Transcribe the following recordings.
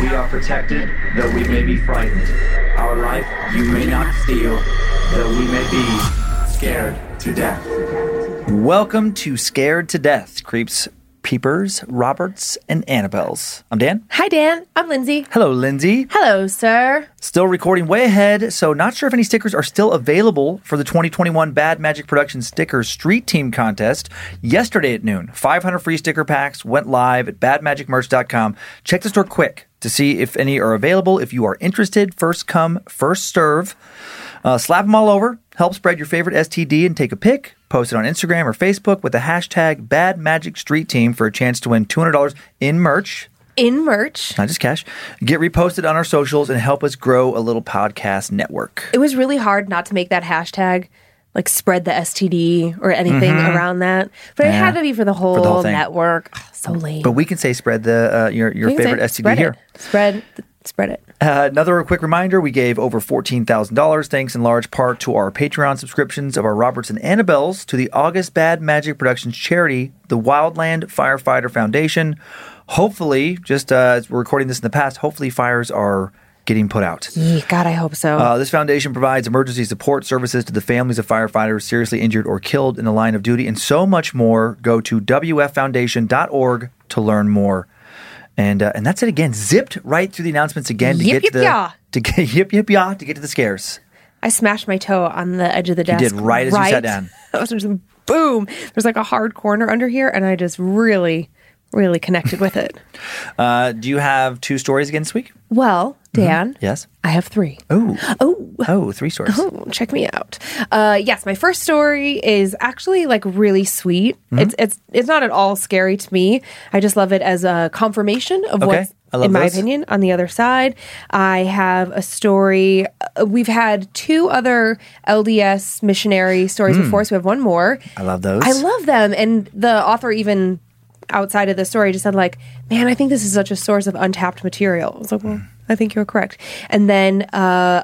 We are protected, though we may be frightened. Our life you may not steal, though we may be scared to death. Welcome to Scared to Death, Creeps, Peepers, Roberts, and Annabelles. I'm Dan. Hi, Dan. I'm Lindsay. Hello, Lindsay. Hello, sir. Still recording way ahead, so not sure if any stickers are still available for the 2021 Bad Magic Productions Sticker Street Team Contest. Yesterday at noon, 500 free sticker packs went live at badmagicmerch.com. Check the store quick to see if any are available. If you are interested, first come, first serve. Slap them all over. Help spread your favorite STD and take a pic. Post it on Instagram or Facebook with the hashtag BadMagicStreetTeam for a chance to win $200 in merch. In merch. Not just cash. Get reposted on our socials and help us grow a little podcast network. It was really hard not to make that hashtag, like spread the STD or anything around that. But it had to be for the whole network. Oh, so lame. But we can say spread the your favorite STD spread here. Spread it. Another quick reminder, we gave over $14,000, thanks in large part to our Patreon subscriptions of our Roberts and Annabelles, to the August Bad Magic Productions charity, the Wildland Firefighter Foundation. Hopefully, just as we're recording this in the past, hopefully fires are getting put out. God, I hope so. This foundation provides emergency support services to the families of firefighters seriously injured or killed in the line of duty, and so much more. Go to wffoundation.org to learn more. And that's it again. Zipped right through the announcements again to yip, get to yip, the to yip yip yah to get to the scares. I smashed my toe on the edge of the desk. You did right as you sat down. That was just boom. There's like a hard corner under here, and I just really, really connected with it. Do you have two stories again this week? Well, Dan, yes, I have three. Oh, three stories. Oh, check me out. Yes, my first story is actually like really sweet. It's not at all scary to me. I just love it as a confirmation of what's, in my opinion, on the other side. I have a story. We've had two other LDS missionary stories before, so we have one more. I love those. I love them, and the author even outside of the story just said like, man, I think this is such a source of untapped material. I was like, well, I think you're correct. And then a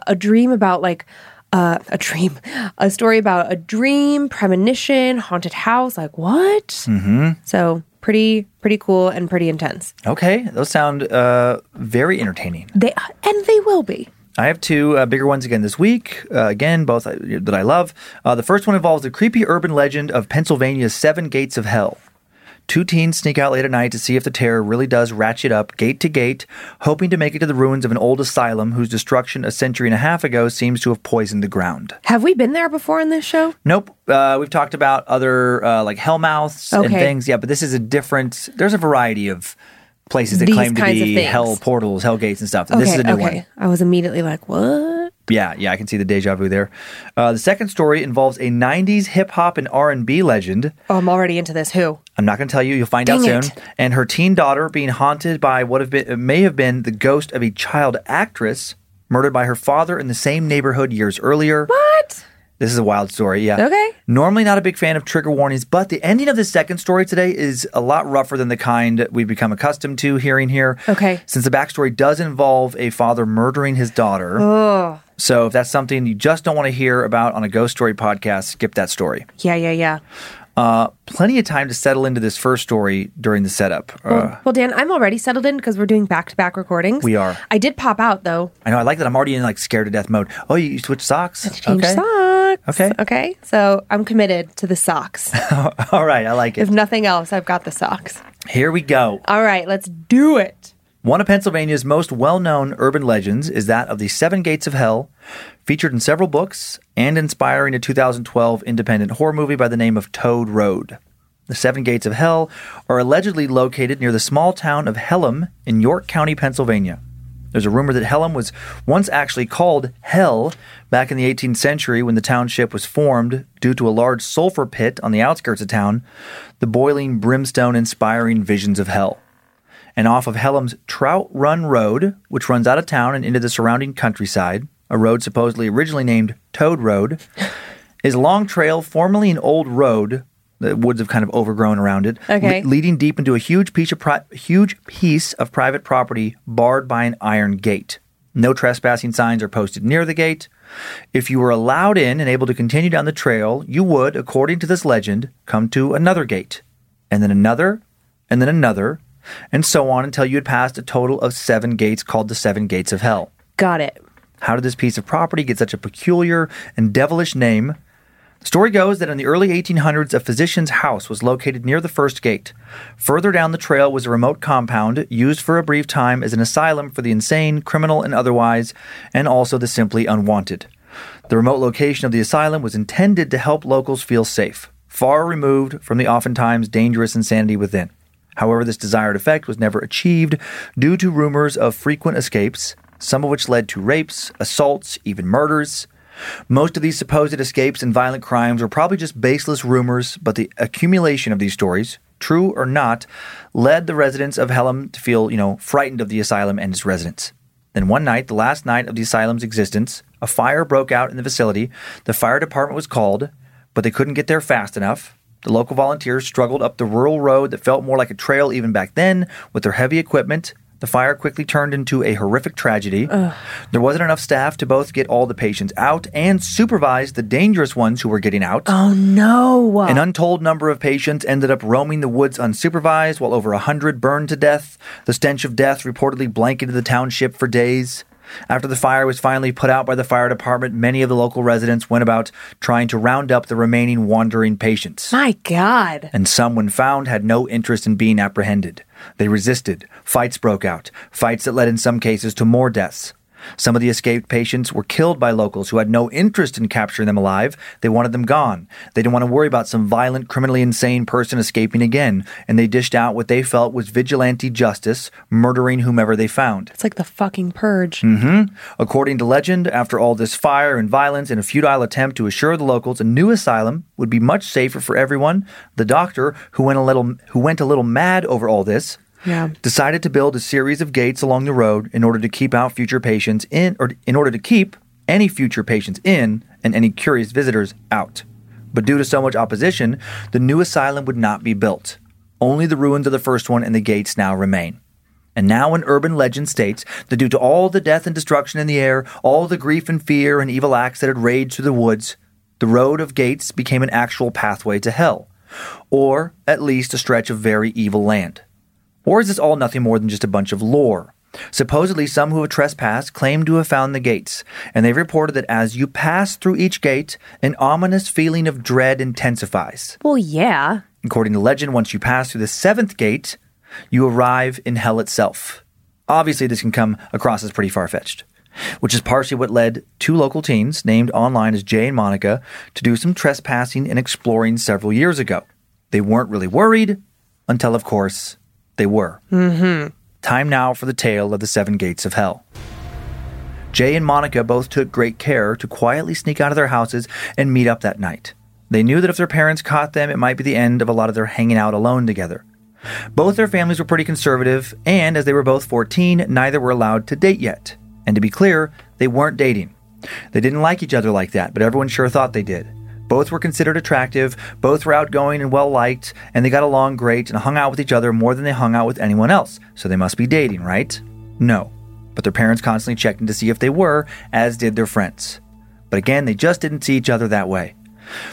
story about a dream, premonition, haunted house, like what? So pretty cool and pretty intense. Okay, those sound very entertaining. They will be. I have two bigger ones again this week, both that I love. The first one involves the creepy urban legend of Pennsylvania's Seven Gates of Hell. Two teens sneak out late at night to see if the terror really does ratchet up gate to gate, hoping to make it to the ruins of an old asylum whose destruction a century and a half ago seems to have poisoned the ground. Have we been there before in this show? Nope. We've talked about other like hellmouths and things. Yeah, but this is a different – there's a variety of places that claim to be hell portals, hell gates and stuff. And this is a new one. I was immediately like, what? Yeah, I can see the deja vu there. The second story involves a 90s hip-hop and R&B legend. Oh, I'm already into this. Who? I'm not going to tell you. You'll find out soon. And her teen daughter being haunted by what may have been the ghost of a child actress murdered by her father in the same neighborhood years earlier. What? This is a wild story, yeah. Okay. Normally not a big fan of trigger warnings, but the ending of the second story today is a lot rougher than the kind we've become accustomed to hearing here. Okay. Since the backstory does involve a father murdering his daughter. Ugh. So if that's something you just don't want to hear about on a ghost story podcast, skip that story. Yeah. Plenty of time to settle into this first story during the setup. Well, Dan, I'm already settled in because we're doing back-to-back recordings. We are. I did pop out, though. I know. I like that I'm already in like scared to death mode. Oh, you switched socks? I changed socks. Okay. So I'm committed to the socks. All right. I like it. If nothing else, I've got the socks. Here we go. All right. Let's do it. One of Pennsylvania's most well-known urban legends is that of the Seven Gates of Hell, featured in several books and inspiring a 2012 independent horror movie by the name of Toad Road. The Seven Gates of Hell are allegedly located near the small town of Hellam in York County, Pennsylvania. There's a rumor that Hellam was once actually called Hell back in the 18th century when the township was formed due to a large sulfur pit on the outskirts of town, the boiling, brimstone-inspiring visions of hell. and off of Hellam's Trout Run Road, which runs out of town and into the surrounding countryside, a road supposedly originally named Toad Road, is a long trail, formerly an old road. The woods have kind of overgrown around it, leading deep into a huge piece of private property barred by an iron gate. No trespassing signs are posted near the gate. If you were allowed in and able to continue down the trail, you would, according to this legend, come to another gate, and then another, and then another, and so on until you had passed a total of 7 gates called the 7 Gates of Hell. Got it. How did this piece of property get such a peculiar and devilish name? The story goes that in the early 1800s, a physician's house was located near the first gate. Further down the trail was a remote compound used for a brief time as an asylum for the insane, criminal, and otherwise, and also the simply unwanted. The remote location of the asylum was intended to help locals feel safe, far removed from the oftentimes dangerous insanity within. However, this desired effect was never achieved due to rumors of frequent escapes, some of which led to rapes, assaults, even murders. Most of these supposed escapes and violent crimes were probably just baseless rumors, but the accumulation of these stories, true or not, led the residents of Hellam to feel, frightened of the asylum and its residents. Then one night, the last night of the asylum's existence, a fire broke out in the facility. The fire department was called, but they couldn't get there fast enough. The local volunteers struggled up the rural road that felt more like a trail even back then with their heavy equipment. The fire quickly turned into a horrific tragedy. Ugh. There wasn't enough staff to both get all the patients out and supervise the dangerous ones who were getting out. Oh, no. An untold number of patients ended up roaming the woods unsupervised, while over 100 burned to death. The stench of death reportedly blanketed the township for days. After the fire was finally put out by the fire department, many of the local residents went about trying to round up the remaining wandering patients. My God. And some, when found, had no interest in being apprehended. They resisted. Fights broke out. Fights that led in some cases to more deaths. Some of the escaped patients were killed by locals who had no interest in capturing them alive. They wanted them gone. They didn't want to worry about some violent, criminally insane person escaping again. And they dished out what they felt was vigilante justice, murdering whomever they found. It's like the fucking purge. Mm-hmm. According to legend, after all this fire and violence and a futile attempt to assure the locals a new asylum would be much safer for everyone, the doctor, who went a little mad over all this, decided to build a series of gates along the road in order to keep out future patients in, or in order to keep any future patients in and any curious visitors out. But due to so much opposition, the new asylum would not be built. Only the ruins of the first one and the gates now remain. And now an urban legend states that due to all the death and destruction in the air, all the grief and fear and evil acts that had raged through the woods, the road of gates became an actual pathway to hell, or at least a stretch of very evil land. Or is this all nothing more than just a bunch of lore? Supposedly, some who have trespassed claim to have found the gates, and they've reported that as you pass through each gate, an ominous feeling of dread intensifies. Well, yeah. According to legend, once you pass through the 7th gate, you arrive in hell itself. Obviously, this can come across as pretty far-fetched, which is partially what led two local teens, named online as Jay and Monica, to do some trespassing and exploring several years ago. They weren't really worried until, of course, they were. Mm-hmm. Time now for the tale of the 7 Gates of Hell. Jay and Monica both took great care to quietly sneak out of their houses and meet up that night. They knew that if their parents caught them, it might be the end of a lot of their hanging out alone together. Both their families were pretty conservative, and as they were both 14, neither were allowed to date yet. And to be clear, they weren't dating. They didn't like each other like that, but everyone sure thought they did. Both were considered attractive, both were outgoing and well-liked, and they got along great and hung out with each other more than they hung out with anyone else, so they must be dating, right? No, but their parents constantly checked in to see if they were, as did their friends. But again, they just didn't see each other that way.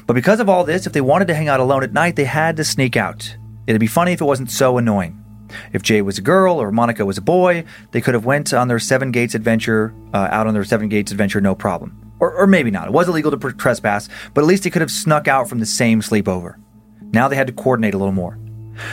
But because of all this, if they wanted to hang out alone at night, they had to sneak out. It'd be funny if it wasn't so annoying. If Jay was a girl or Monica was a boy, they could have went on their 7 Gates adventure, no problem. Or maybe not. It was illegal to trespass, but at least they could have snuck out from the same sleepover. Now they had to coordinate a little more.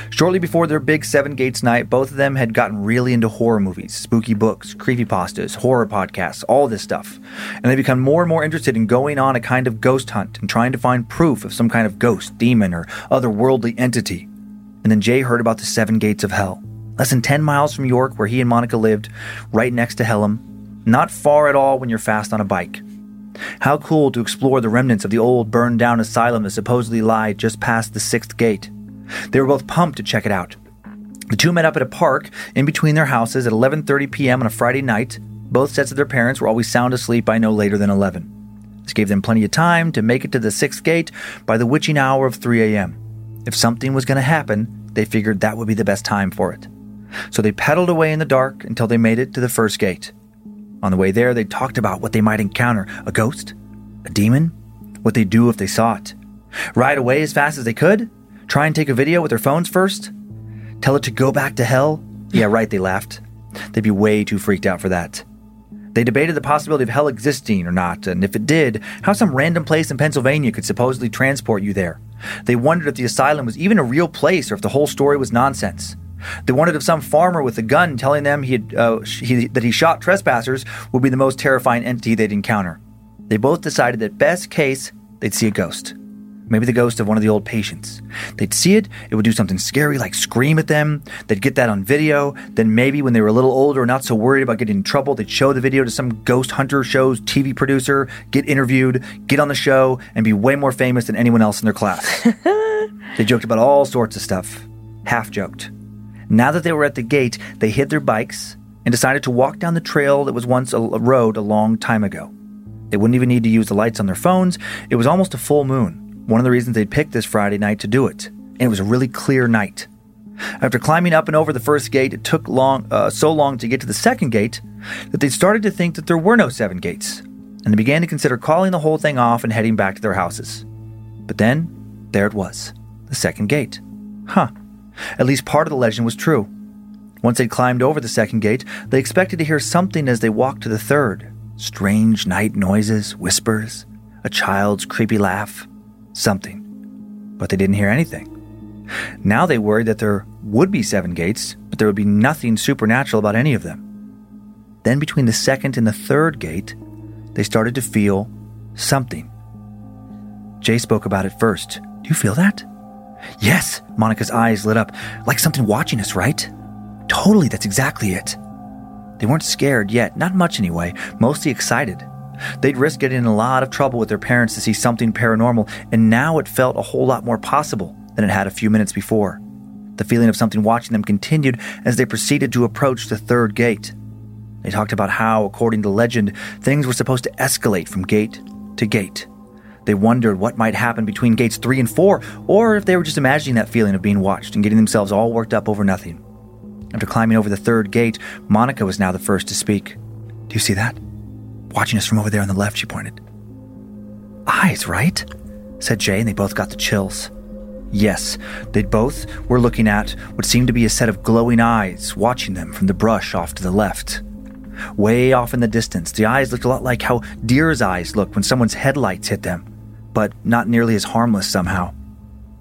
Shortly before their big 7 Gates night, both of them had gotten really into horror movies, spooky books, creepypastas, horror podcasts, all this stuff. And they become more and more interested in going on a kind of ghost hunt and trying to find proof of some kind of ghost, demon, or otherworldly entity. And then Jay heard about the 7 Gates of Hell. Less than 10 miles from York, where he and Monica lived, right next to Hellam. Not far at all when you're fast on a bike. How cool to explore the remnants of the old burned-down asylum that supposedly lied just past the 6th gate. They were both pumped to check it out. The two met up at a park in between their houses at 11:30 p.m. on a Friday night. Both sets of their parents were always sound asleep by no later than 11. This gave them plenty of time to make it to the sixth gate by the witching hour of 3 a.m. If something was going to happen, they figured that would be the best time for it. So they pedaled away in the dark until they made it to the first gate. On the way there, they talked about what they might encounter. A ghost? A demon? What they'd do if they saw it. Ride away as fast as they could? Try and take a video with their phones first? Tell it to go back to hell? Yeah, right, they laughed. They'd be way too freaked out for that. They debated the possibility of hell existing or not, and if it did, how some random place in Pennsylvania could supposedly transport you there. They wondered if the asylum was even a real place or if the whole story was nonsense. They wondered if some farmer with a gun telling them that he shot trespassers would be the most terrifying entity they'd encounter. They both decided that best case, they'd see a ghost. Maybe the ghost of one of the old patients. They'd see it, it would do something scary like scream at them. They'd get that on video. Then maybe when they were a little older and not so worried about getting in trouble, they'd show the video to some ghost hunter show's TV producer, get interviewed, get on the show, and be way more famous than anyone else in their class. They joked about all sorts of stuff. Half joked. Now that they were at the gate, they hid their bikes and decided to walk down the trail that was once a road a long time ago. They wouldn't even need to use the lights on their phones. It was almost a full moon, one of the reasons they'd picked this Friday night to do it. And it was a really clear night. After climbing up and over the first gate, it took so long to get to the second gate that they started to think that there were no seven gates. And they began to consider calling the whole thing off and heading back to their houses. But then, there it was, the second gate. Huh. At least part of the legend was true. Once they'd climbed over the second gate, they expected to hear something as they walked to the third. Strange night noises, whispers, a child's creepy laugh, something. But they didn't hear anything. Now they worried that there would be seven gates, but there would be nothing supernatural about any of them. Then between the second and the third gate, they started to feel something. Jay spoke about it first. Do you feel that? Yes, Monica's eyes lit up, like something watching us, right? Totally, that's exactly it. They weren't scared yet, not much anyway, mostly excited. They'd risked getting in a lot of trouble with their parents to see something paranormal, and now it felt a whole lot more possible than it had a few minutes before. The feeling of something watching them continued as they proceeded to approach the third gate. They talked about how, according to legend, things were supposed to escalate from gate to gate. They wondered what might happen between gates 3 and 4, or if they were just imagining that feeling of being watched and getting themselves all worked up over nothing. After climbing over the third gate, Monica was now the first to speak. Do you see that? Watching us from over there on the left, she pointed. Eyes, right? Said Jay, and they both got the chills. Yes, they both were looking at what seemed to be a set of glowing eyes watching them from the brush off to the left. Way off in the distance, the eyes looked a lot like how deer's eyes looked when someone's headlights hit them. But not nearly as harmless somehow.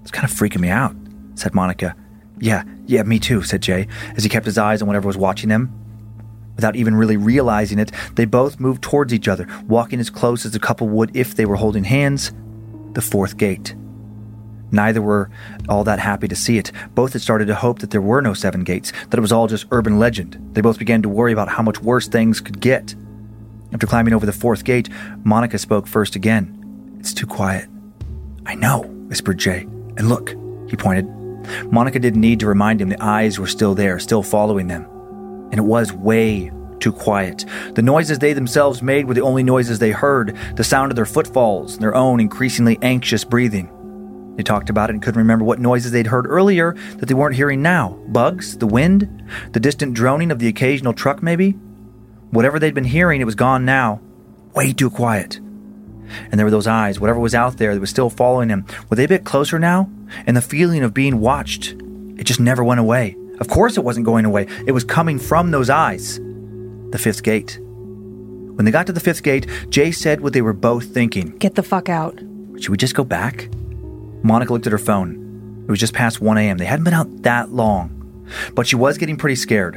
It's kind of freaking me out, said Monica. Yeah, me too, said Jay, as he kept his eyes on whatever was watching them. Without even really realizing it, they both moved towards each other, walking as close as the couple would if they were holding hands. The fourth gate. Neither were all that happy to see it. Both had started to hope that there were no seven gates, that it was all just urban legend. They both began to worry about how much worse things could get. After climbing over the fourth gate, Monica spoke first again. It's too quiet. I know, whispered Jay. And look, he pointed. Monica didn't need to remind him the eyes were still there, still following them. And it was way too quiet. The noises they themselves made were the only noises they heard, the sound of their footfalls and their own increasingly anxious breathing. They talked about it and couldn't remember what noises they'd heard earlier that they weren't hearing now. Bugs, the wind, the distant droning of the occasional truck maybe. Whatever they'd been hearing, it was gone now. Way too quiet. And there were those eyes, whatever was out there that was still following him. Were they a bit closer now? And the feeling of being watched, it just never went away. Of course it wasn't going away. It was coming from those eyes. The fifth gate. When they got to the fifth gate, Jay said what they were both thinking. Get the fuck out. Should we just go back? Monica looked at her phone. It was just past 1 a.m. They hadn't been out that long. But she was getting pretty scared.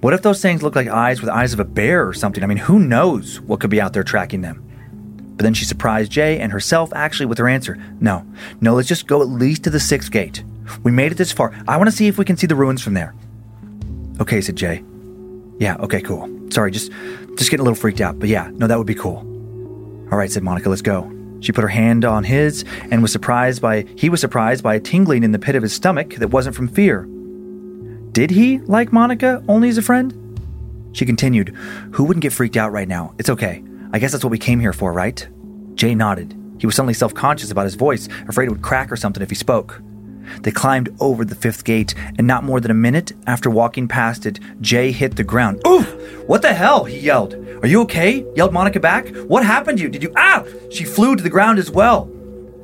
What if those things looked like eyes with eyes of a bear or something? I mean, who knows what could be out there tracking them? But then she surprised Jay and herself actually with her answer. No, let's just go at least to the sixth gate. We made it this far. I want to see if we can see the ruins from there. Okay, said Jay. Yeah, okay, cool. Sorry, just getting a little freaked out. But yeah, no, that would be cool. All right, said Monica, let's go. She put her hand on his and was surprised by a tingling in the pit of his stomach that wasn't from fear. Did he like Monica only as a friend? She continued, "Who wouldn't get freaked out right now? It's okay. I guess that's what we came here for, right?" Jay nodded. He was suddenly self-conscious about his voice, afraid it would crack or something if he spoke. They climbed over the fifth gate, and not more than a minute after walking past it, Jay hit the ground. "Oof! What the hell?" he yelled. "Are you okay?" yelled Monica back. "What happened to you? Did you... Ah!" She flew to the ground as well.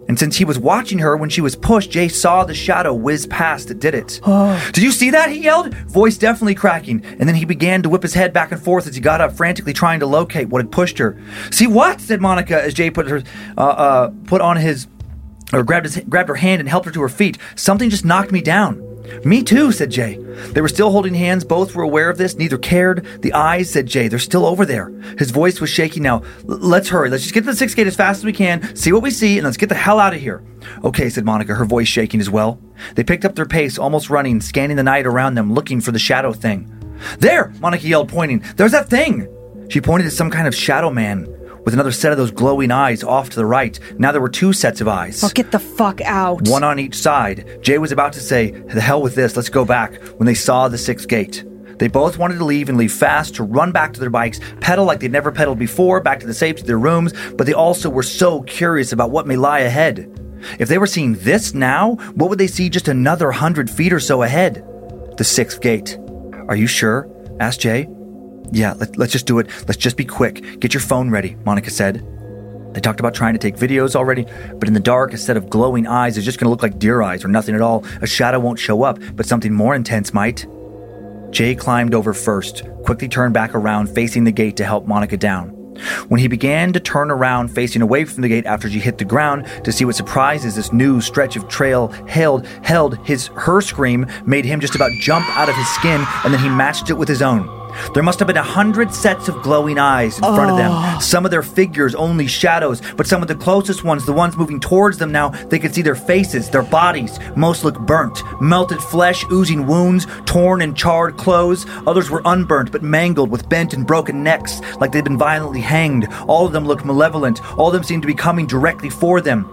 And since he was watching her when she was pushed, Jay saw the shadow whiz past that did it. "Did you see that?" he yelled, voice definitely cracking. And then he began to whip his head back and forth as he got up, frantically trying to locate what had pushed her. "See what?" said Monica as Jay grabbed her hand and helped her to her feet. "Something just knocked me down." "Me too," said Jay. They were still holding hands. Both were aware of this. Neither cared. "The eyes," said Jay. "They're still over there." His voice was shaking now. Let's hurry. Let's just get to the sixth gate as fast as we can, see what we see, and let's get the hell out of here." "Okay," said Monica, her voice shaking as well. They picked up their pace, almost running, scanning the night around them, looking for the shadow thing. "There!" Monica yelled, pointing. "There's that thing!" She pointed at some kind of shadow man with another set of those glowing eyes off to the right. Now there were two sets of eyes. "Oh, get the fuck out." One on each side. Jay was about to say, "The hell with this, let's go back," when they saw the sixth gate. They both wanted to leave and leave fast, to run back to their bikes, pedal like they'd never pedaled before, back to the safety of their rooms, but they also were so curious about what may lie ahead. If they were seeing this now, what would they see just another 100 feet or so ahead? The sixth gate. "Are you sure?" asked Jay. "Yeah, let's just do it. Let's just be quick. Get your phone ready," Monica said. They talked about trying to take videos already, but in the dark, a set of glowing eyes is just going to look like deer eyes or nothing at all. A shadow won't show up, but something more intense might. Jay climbed over first, quickly turned back around, facing the gate to help Monica down. When he began to turn around, facing away from the gate after she hit the ground, to see what surprises this new stretch of trail held, her scream made him just about jump out of his skin, and then he matched it with his own. There must have been 100 sets of glowing eyes in front of them. Some of their figures only shadows, but some of the closest ones, the ones moving towards them now, they could see their faces, their bodies. Most looked burnt, melted flesh, oozing wounds, torn and charred clothes. Others were unburnt, but mangled with bent and broken necks, like they'd been violently hanged. All of them looked malevolent. All of them seemed to be coming directly for them.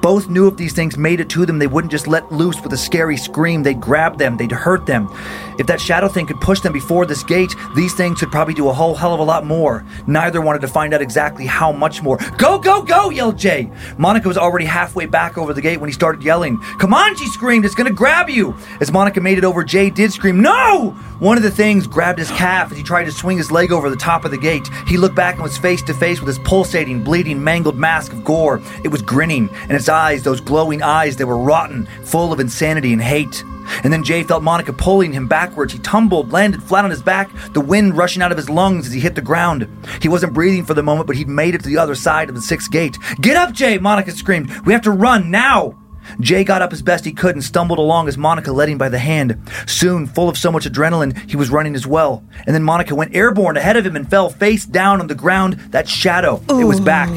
Both knew if these things made it to them, they wouldn't just let loose with a scary scream. They'd grab them. They'd hurt them. If that shadow thing could push them before this gate, these things could probably do a whole hell of a lot more. Neither wanted to find out exactly how much more. "Go, go, go!" yelled Jay. Monica was already halfway back over the gate when he started yelling. "Come on!" she screamed. "It's going to grab you!" As Monica made it over, Jay did scream, "No!" One of the things grabbed his calf as he tried to swing his leg over the top of the gate. He looked back and was face to face with his pulsating, bleeding, mangled mask of gore. It was grinning. And its eyes, those glowing eyes, they were rotten, full of insanity and hate. And then Jay felt Monica pulling him backwards. He tumbled, landed flat on his back, the wind rushing out of his lungs as he hit the ground. He wasn't breathing for the moment, but he'd made it to the other side of the sixth gate. "Get up, Jay!" Monica screamed. "We have to run, now!" Jay got up as best he could and stumbled along as Monica led him by the hand. Soon, full of so much adrenaline, he was running as well. And then Monica went airborne ahead of him and fell face down on the ground. That shadow, it was back.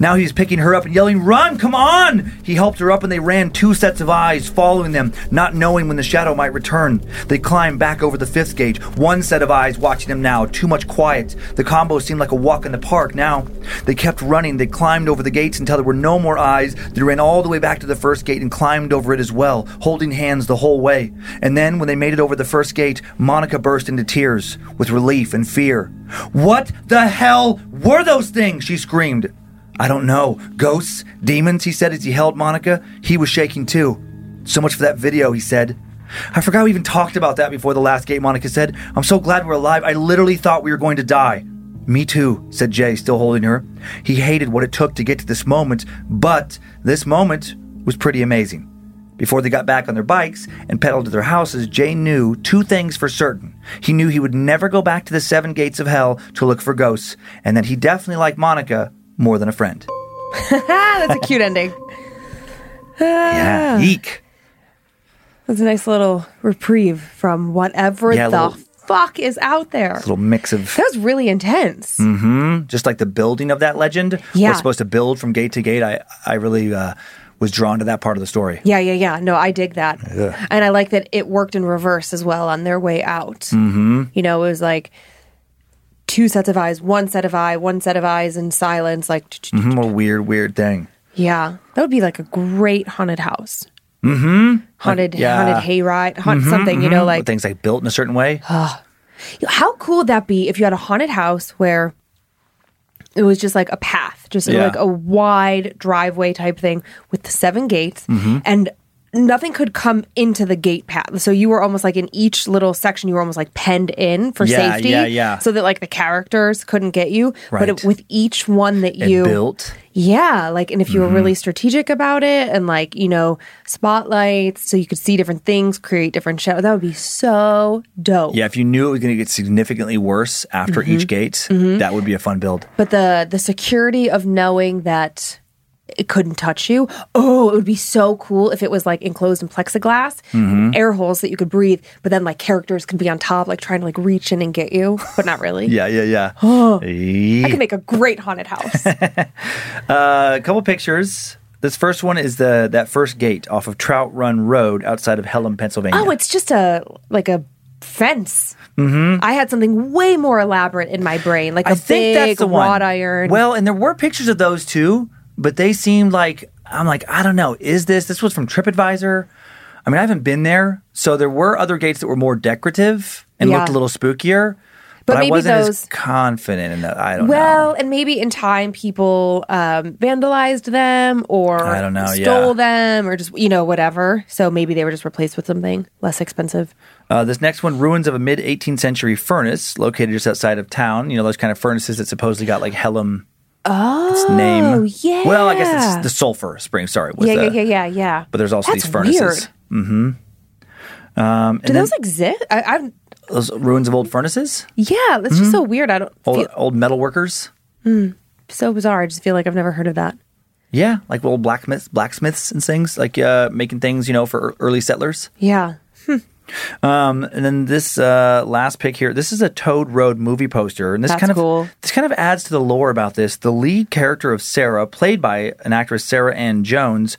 Now he was picking her up and yelling, "Run, come on!" He helped her up and they ran, two sets of eyes following them, not knowing when the shadow might return. They climbed back over the fifth gate, one set of eyes watching them now, too much quiet. The combo seemed like a walk in the park now. They kept running, they climbed over the gates until there were no more eyes. They ran all the way back to the first gate and climbed over it as well, holding hands the whole way. And then when they made it over the first gate, Monica burst into tears with relief and fear. "What the hell were those things?" she screamed. "I don't know. Ghosts? Demons?" he said as he held Monica. He was shaking too. "So much for that video," he said. "I forgot we even talked about that before the last gate," Monica said. "I'm so glad we're alive. I literally thought we were going to die." "Me too," said Jay, still holding her. He hated what it took to get to this moment, but this moment was pretty amazing. Before they got back on their bikes and pedaled to their houses, Jay knew two things for certain. He knew he would never go back to the seven gates of hell to look for ghosts, and that he definitely liked Monica more than a friend. That's a cute ending. Yeah, eek. That's a nice little reprieve from whatever fuck is out there. Little mix of... That was really intense. Mm-hmm. Just like the building of that legend. Yeah. We're supposed to build from gate to gate. I really was drawn to that part of the story. Yeah. No, I dig that. Ugh. And I like that it worked in reverse as well on their way out. Mm-hmm. You know, it was like... two sets of eyes, one set of eye, one set of eyes in silence, like... A weird thing. Yeah. That would be like a great haunted house. Mm-hmm. Haunted hayride, something, you know, like. Things like built in a certain way. How cool would that be if you had a haunted house where it was just like a path, just like a wide driveway type thing with the 7 gates and nothing could come into the gate path. So you were almost like in each little section, you were almost like penned in for safety. So that like the characters couldn't get you. Right. But it, with each one that you built. Yeah. Like, and if you were really strategic about it and like, you know, spotlights so you could see different things, create different shadows, that would be so dope. Yeah. If you knew it was going to get significantly worse after each gate, that would be a fun build. But the security of knowing that it couldn't touch you. Oh, it would be so cool if it was like enclosed in plexiglass, air holes that you could breathe, but then like characters could be on top, like trying to like reach in and get you, but not really. I could make a great haunted house. A couple pictures. This first one is that first gate off of Trout Run Road outside of Hellam, Pennsylvania. Oh, it's just a fence. I had something way more elaborate in my brain, like I think that's the wrought iron. Well, and there were pictures of those too. But they seemed like, I'm like, I don't know. Is this was from TripAdvisor. I mean, I haven't been there. So there were other gates that were more decorative and looked a little spookier. But maybe I wasn't as confident in that. I don't know. Well, and maybe in time people vandalized them or I don't know, stole them or just, you know, whatever. So maybe they were just replaced with something less expensive. This next one, ruins of a mid-18th century furnace located just outside of town. You know, those kind of furnaces that supposedly got like Hellam. Oh, its name. Yeah. Well, I guess it's the sulfur spring. Sorry. Yeah. But there's also these furnaces. Weird. Mm-hmm. Do those exist? Those ruins of old furnaces? Yeah, that's just so weird. I don't. Old metal workers. So bizarre. I just feel like I've never heard of that. Yeah, like old blacksmiths and things, like making things, you know, for early settlers. Yeah. And then this last pic here. This is a Toad Road movie poster, and this kind of adds to the lore about this. The lead character of Sarah, played by an actress Sarah Ann Jones,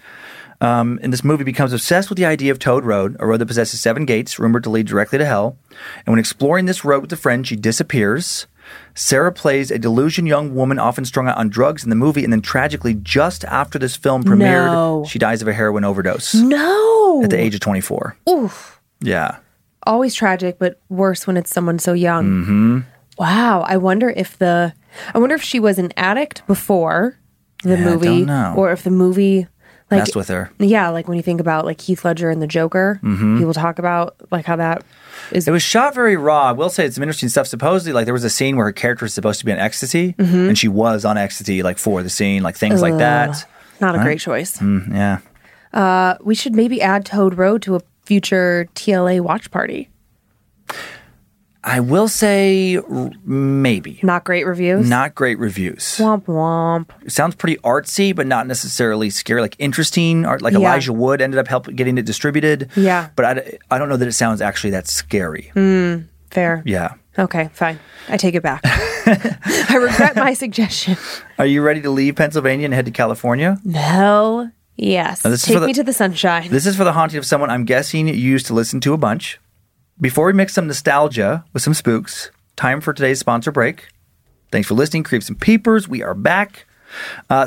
in this movie becomes obsessed with the idea of Toad Road, a road that possesses 7 gates, rumored to lead directly to hell. And when exploring this road with a friend, she disappears. Sarah plays a delusioned young woman often strung out on drugs in the movie, and then tragically, just after this film premiered, she dies of a heroin overdose. No, at the age of 24. Oof. Yeah. Always tragic, but worse when it's someone so young. Mm-hmm. Wow. I wonder if she was an addict before the movie. I don't know. Or if the movie like messed with her. Yeah, like when you think about like Heath Ledger and the Joker, people talk about like how that is. It was shot very raw. I will say it's some interesting stuff. Supposedly, like there was a scene where her character was supposed to be on ecstasy, and she was on ecstasy like for the scene, like things like that. Not a great choice. Yeah. We should maybe add Toad Road to a future TLA watch party. I will say maybe. Not great reviews? Not great reviews. Womp womp. It sounds pretty artsy, but not necessarily scary. Like interesting art, like Elijah Wood ended up getting it distributed. Yeah. But I don't know that it sounds actually that scary. Fair. Yeah. Okay, fine. I take it back. I regret my suggestion. Are you ready to leave Pennsylvania and head to California? No. Yes. Take me to the sunshine. This is for the haunting of someone I'm guessing you used to listen to a bunch. Before we mix some nostalgia with some spooks, time for today's sponsor break. Thanks for listening, Creeps and Peepers. We are back.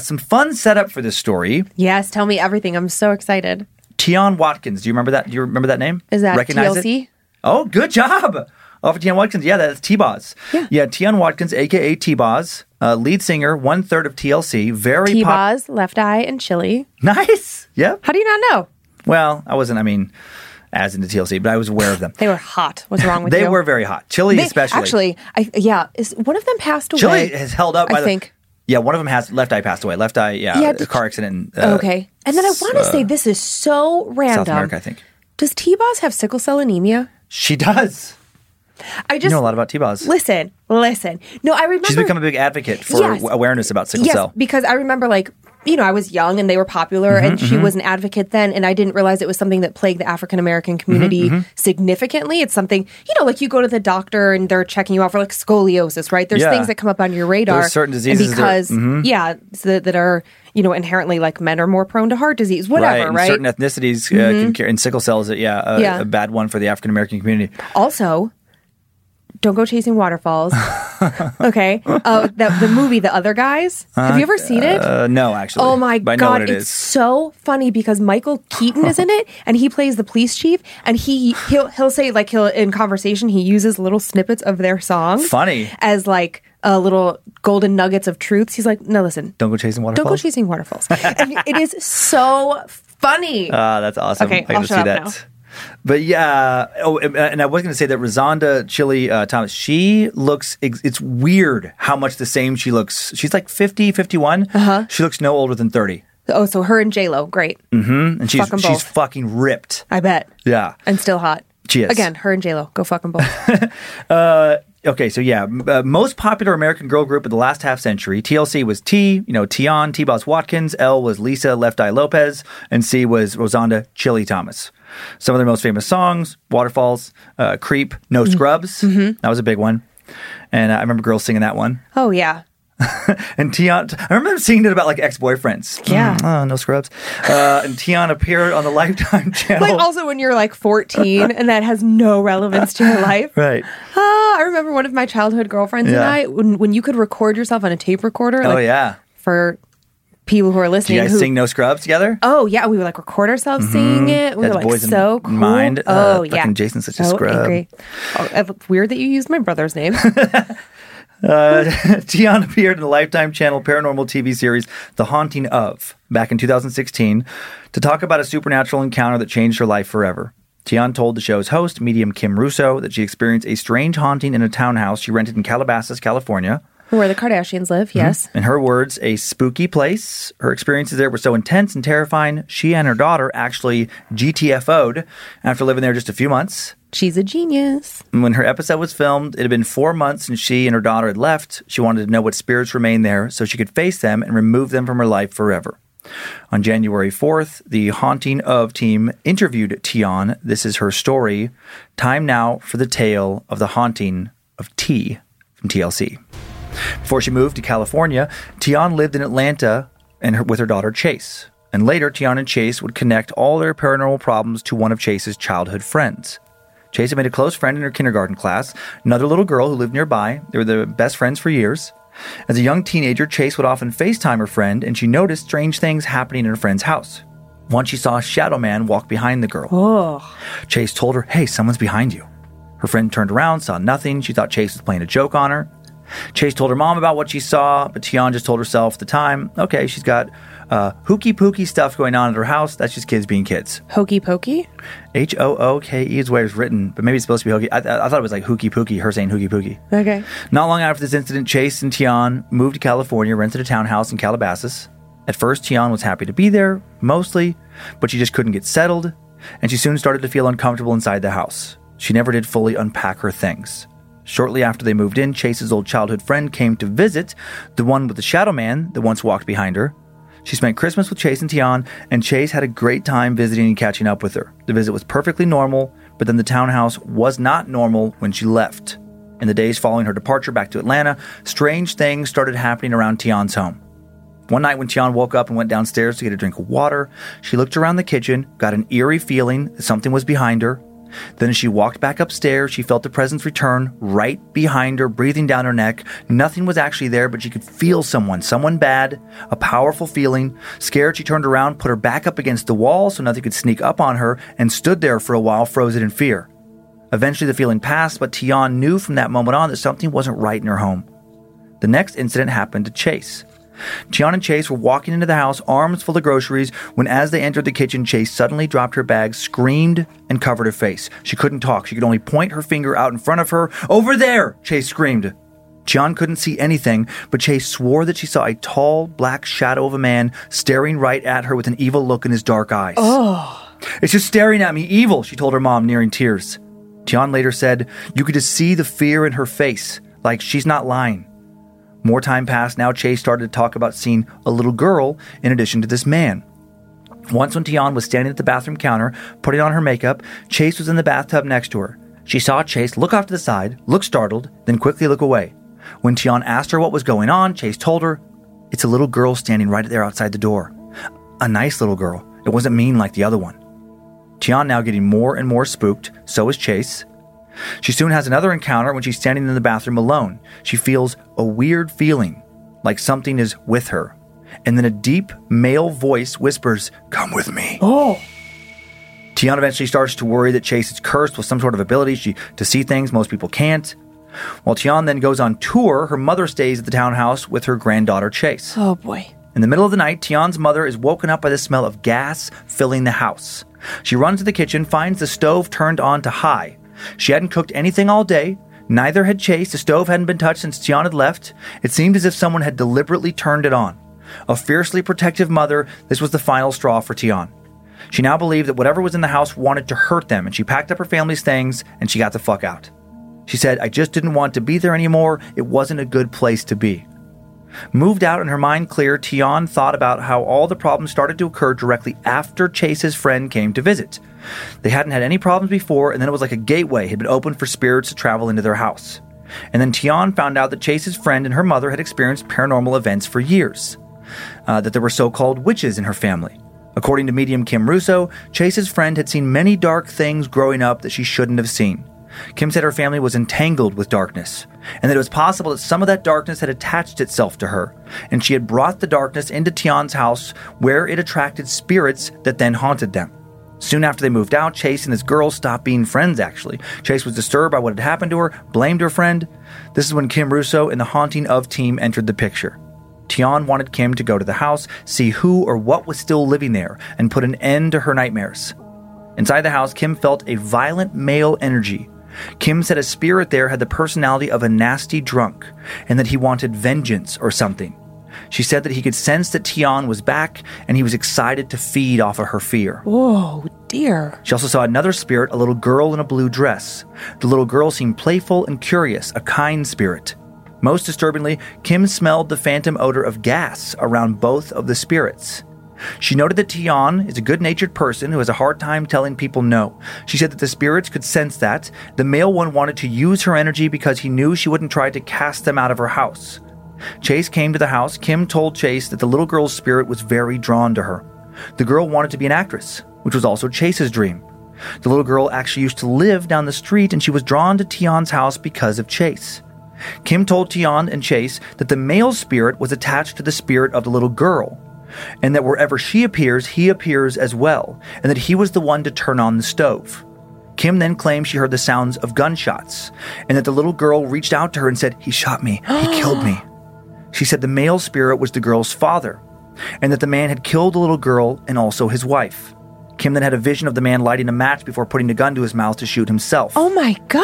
Some fun setup for this story. Yes, tell me everything. I'm so excited. Tionne Watkins. Do you remember that? Do you remember that name? Is that Recognize TLC? It? Oh, good job. Oh, for Tionne Watkins. Yeah, that's T-Boz. Yeah, Tionne Watkins, a.k.a. T-Boz, lead singer, 1/3 of TLC. Very T-Boz, Left Eye, and Chilli. Nice. Yep. How do you not know? Well, I mean, as into TLC, but I was aware of them. They were hot. What's wrong with you? They were very hot. Chilli especially. Actually, one of them passed away. Chilli has held up by I think. Yeah, one of them has. Left Eye passed away. Left Eye, a car accident. Okay. And then I want to say this is so random. South America, I think. Does T-Boz have sickle cell anemia? She does. I just know a lot about T-Boz. Listen. No, I remember. She's become a big advocate for awareness about sickle cell. Because I remember, like, you know, I was young and they were popular and she was an advocate then, and I didn't realize it was something that plagued the African-American community significantly. It's something, you know, like you go to the doctor and they're checking you out for like scoliosis, right? There's things that come up on your radar. There's certain diseases. Because, that are, you know, inherently like men are more prone to heart disease, whatever, right? Certain ethnicities can carry, and sickle cell is a bad one for the African-American community. Also, don't go chasing waterfalls. Okay. The movie, The Other Guys. Have you ever seen it? No, actually. Oh, my God. I know what it is. So funny because Michael Keaton is in it, and he plays the police chief, and he'll say, like, in conversation, he uses little snippets of their song. Funny. As, like, little golden nuggets of truths. He's like, no, listen. Don't go chasing waterfalls. Don't go chasing waterfalls. It is so funny. That's awesome. Okay, I'll shut up now. But yeah, and I was going to say that Rosanda Chilli Thomas, she looks, it's weird how much the same she looks. She's like 50, 51. Uh-huh. She looks no older than 30. Oh, so her and J-Lo, great. Mm-hmm. And she's fucking ripped. I bet. Yeah. And still hot. She is. Again, her and J-Lo, go fuck them both. Okay, so yeah, most popular American girl group of the last half century. TLC was Tionne, T-Boss Watkins. L was Lisa, Left Eye Lopez. And C was Rosanda Chilli Thomas. Some of their most famous songs, Waterfalls, Creep, No Scrubs. Mm-hmm. That was a big one. And I remember girls singing that one. Oh, yeah. And Tionne, I remember them singing it about like ex-boyfriends. Yeah. No Scrubs. And Tionne appeared on the Lifetime channel. Like also when you're like 14 and that has no relevance to your life. Right. I remember one of my childhood girlfriends and I, when you could record yourself on a tape recorder. Like, oh, yeah. For people who are listening. Do you guys sing No Scrubs together? Oh, yeah. We would like record ourselves singing it. We were like so cool. Mind. Oh, yeah. Fucking Jason's such a scrub. Angry. Oh, weird that you used my brother's name. Tionne appeared in the Lifetime Channel paranormal TV series The Haunting of back in 2016 to talk about a supernatural encounter that changed her life forever. Tionne told the show's host, medium Kim Russo, that she experienced a strange haunting in a townhouse she rented in Calabasas, California. Where the Kardashians live, yes. In her words, a spooky place. Her experiences there were so intense and terrifying, she and her daughter actually GTFO'd after living there just a few months. She's a genius. When her episode was filmed, it had been 4 months since she and her daughter had left. She wanted to know what spirits remained there so she could face them and remove them from her life forever. On January 4th, the Haunting of team interviewed Tionne. This is her story. Time now for the tale of the haunting of T from TLC. Before she moved to California, Tionne lived in Atlanta with her daughter Chase. And later, Tionne and Chase would connect all their paranormal problems to one of Chase's childhood friends. Chase had made a close friend in her kindergarten class, another little girl who lived nearby. They were the best friends for years. As a young teenager, Chase would often FaceTime her friend, and she noticed strange things happening in her friend's house. Once she saw a shadow man walk behind the girl. Oh. Chase told her, hey, someone's behind you. Her friend turned around, saw nothing. She thought Chase was playing a joke on her. Chase told her mom about what she saw, but Tionne just told herself at the time, okay, she's got hooky-pooky stuff going on at her house. That's just kids being kids. Hokey pokey? H-O-O-K-E is the way it's written, but maybe it's supposed to be hokey. I thought it was like hooky-pooky, her saying hooky-pooky. Okay. Not long after this incident, Chase and Tionne moved to California, rented a townhouse in Calabasas. At first, Tionne was happy to be there, mostly, but she just couldn't get settled, and she soon started to feel uncomfortable inside the house. She never did fully unpack her things. Shortly after they moved in, Chase's old childhood friend came to visit, the one with the shadow man that once walked behind her. She spent Christmas with Chase and Tionne, and Chase had a great time visiting and catching up with her. The visit was perfectly normal, but then the townhouse was not normal when she left. In the days following her departure back to Atlanta, strange things started happening around Tionne's home. One night when Tionne woke up and went downstairs to get a drink of water, she looked around the kitchen, got an eerie feeling that something was behind her. Then as she walked back upstairs, she felt the presence return right behind her, breathing down her neck. Nothing was actually there, but she could feel someone bad, a powerful feeling. Scared, she turned around, put her back up against the wall so nothing could sneak up on her, and stood there for a while, frozen in fear. Eventually, the feeling passed, but Tionne knew from that moment on that something wasn't right in her home. The next incident happened to Chase. Tionne and Chase were walking into the house, arms full of groceries, when as they entered the kitchen, Chase suddenly dropped her bag, screamed, and covered her face. She couldn't talk. She could only point her finger out in front of her. Over there, Chase screamed. Tionne couldn't see anything, but Chase swore that she saw a tall, black shadow of a man staring right at her with an evil look in his dark eyes. Oh. It's just staring at me, evil, she told her mom, nearing tears. Tionne later said, you could just see the fear in her face, like she's not lying. More time passed. Now Chase started to talk about seeing a little girl in addition to this man. Once when Tionne was standing at the bathroom counter, putting on her makeup, Chase was in the bathtub next to her. She saw Chase look off to the side, look startled, then quickly look away. When Tionne asked her what was going on, Chase told her, it's a little girl standing right there outside the door. A nice little girl. It wasn't mean like the other one. Tionne now getting more and more spooked. So is Chase. She soon has another encounter when she's standing in the bathroom alone. She feels a weird feeling, like something is with her. And then a deep male voice whispers, "Come with me." Oh. Tionne eventually starts to worry that Chase is cursed with some sort of ability to see things most people can't. While Tionne then goes on tour, her mother stays at the townhouse with her granddaughter Chase. Oh boy. In the middle of the night, Tionne's mother is woken up by the smell of gas filling the house. She runs to the kitchen, finds the stove turned on to high. She hadn't cooked anything all day. Neither had Chase. The stove hadn't been touched since Tionne had left. It seemed as if someone had deliberately turned it on. A fiercely protective mother, this was the final straw for Tionne. She now believed that whatever was in the house wanted to hurt them, and she packed up her family's things, and she got the fuck out. She said, "I just didn't want to be there anymore. It wasn't a good place to be." Moved out and her mind clear, Tionne thought about how all the problems started to occur directly after Chase's friend came to visit. They hadn't had any problems before, and then it was like a gateway had been opened for spirits to travel into their house. And then Tionne found out that Chase's friend and her mother had experienced paranormal events for years. That there were so-called witches in her family. According to medium Kim Russo, Chase's friend had seen many dark things growing up that she shouldn't have seen. Kim said her family was entangled with darkness, and that it was possible that some of that darkness had attached itself to her, and she had brought the darkness into Tionne's house, where it attracted spirits that then haunted them. Soon after they moved out, Chase and this girl stopped being friends, actually. Chase was disturbed by what had happened to her, blamed her friend. This is when Kim Russo and the Haunting of team entered the picture. Tionne wanted Kim to go to the house, see who or what was still living there, and put an end to her nightmares. Inside the house, Kim felt a violent male energy. Kim said a spirit there had the personality of a nasty drunk, and that he wanted vengeance or something. She said that he could sense that Tionne was back, and he was excited to feed off of her fear. Oh, dear. She also saw another spirit, a little girl in a blue dress. The little girl seemed playful and curious, a kind spirit. Most disturbingly, Kim smelled the phantom odor of gas around both of the spirits. She noted that Tionne is a good-natured person who has a hard time telling people no. She said that the spirits could sense that. The male one wanted to use her energy because he knew she wouldn't try to cast them out of her house. Chase came to the house. Kim told Chase that the little girl's spirit was very drawn to her. The girl wanted to be an actress, which was also Chase's dream. The little girl actually used to live down the street, and she was drawn to Tionne's house because of Chase. Kim told Tionne and Chase that the male spirit was attached to the spirit of the little girl, and that wherever she appears, he appears as well, and that he was the one to turn on the stove. Kim then claimed she heard the sounds of gunshots, and that the little girl reached out to her and said, "He shot me. He killed me." She said the male spirit was the girl's father, and that the man had killed the little girl and also his wife. Kim then had a vision of the man lighting a match before putting a gun to his mouth to shoot himself. Oh my God!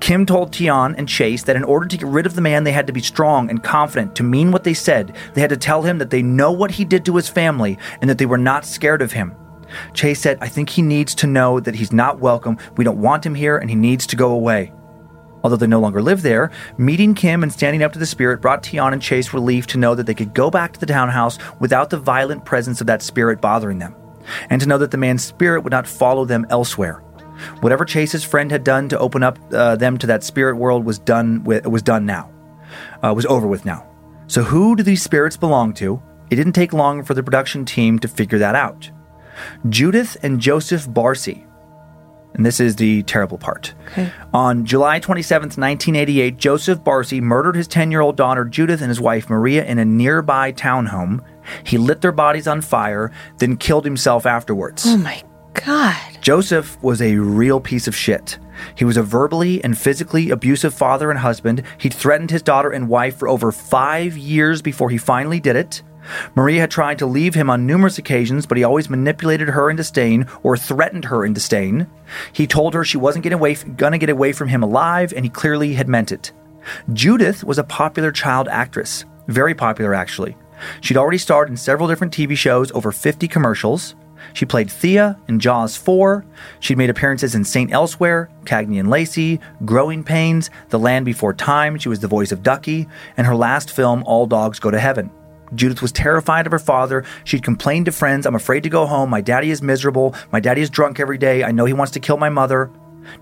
Kim told Tionne and Chase that in order to get rid of the man, they had to be strong and confident, to mean what they said. They had to tell him that they know what he did to his family and that they were not scared of him. Chase said, "I think he needs to know that he's not welcome. We don't want him here and he needs to go away." Although they no longer live there, meeting Kim and standing up to the spirit brought Tionne and Chase relief to know that they could go back to the townhouse without the violent presence of that spirit bothering them, and to know that the man's spirit would not follow them elsewhere. Whatever Chase's friend had done to open up them to that spirit world was over with now. So who do these spirits belong to? It didn't take long for the production team to figure that out. Judith and Joseph Barsi. And this is the terrible part. Okay. On July 27th, 1988, Joseph Barsi murdered his 10-year-old daughter Judith and his wife Maria in a nearby townhome. He lit their bodies on fire, then killed himself afterwards. Oh my God. Joseph was a real piece of shit. He was a verbally and physically abusive father and husband. He threatened his daughter and wife for over 5 years before he finally did it. Maria had tried to leave him on numerous occasions, but he always manipulated her into staying or threatened her into staying. He told her she wasn't gonna get away from him alive, and he clearly had meant it. Judith was a popular child actress. Very popular, actually. She'd already starred in several different TV shows, over 50 commercials. She played Thea in Jaws 4. She'd made appearances in St. Elsewhere, Cagney and Lacey, Growing Pains, The Land Before Time. She was the voice of Ducky, and her last film, All Dogs Go to Heaven. Judith was terrified of her father. She'd complained to friends, "I'm afraid to go home. My daddy is miserable. My daddy is drunk every day. I know he wants to kill my mother."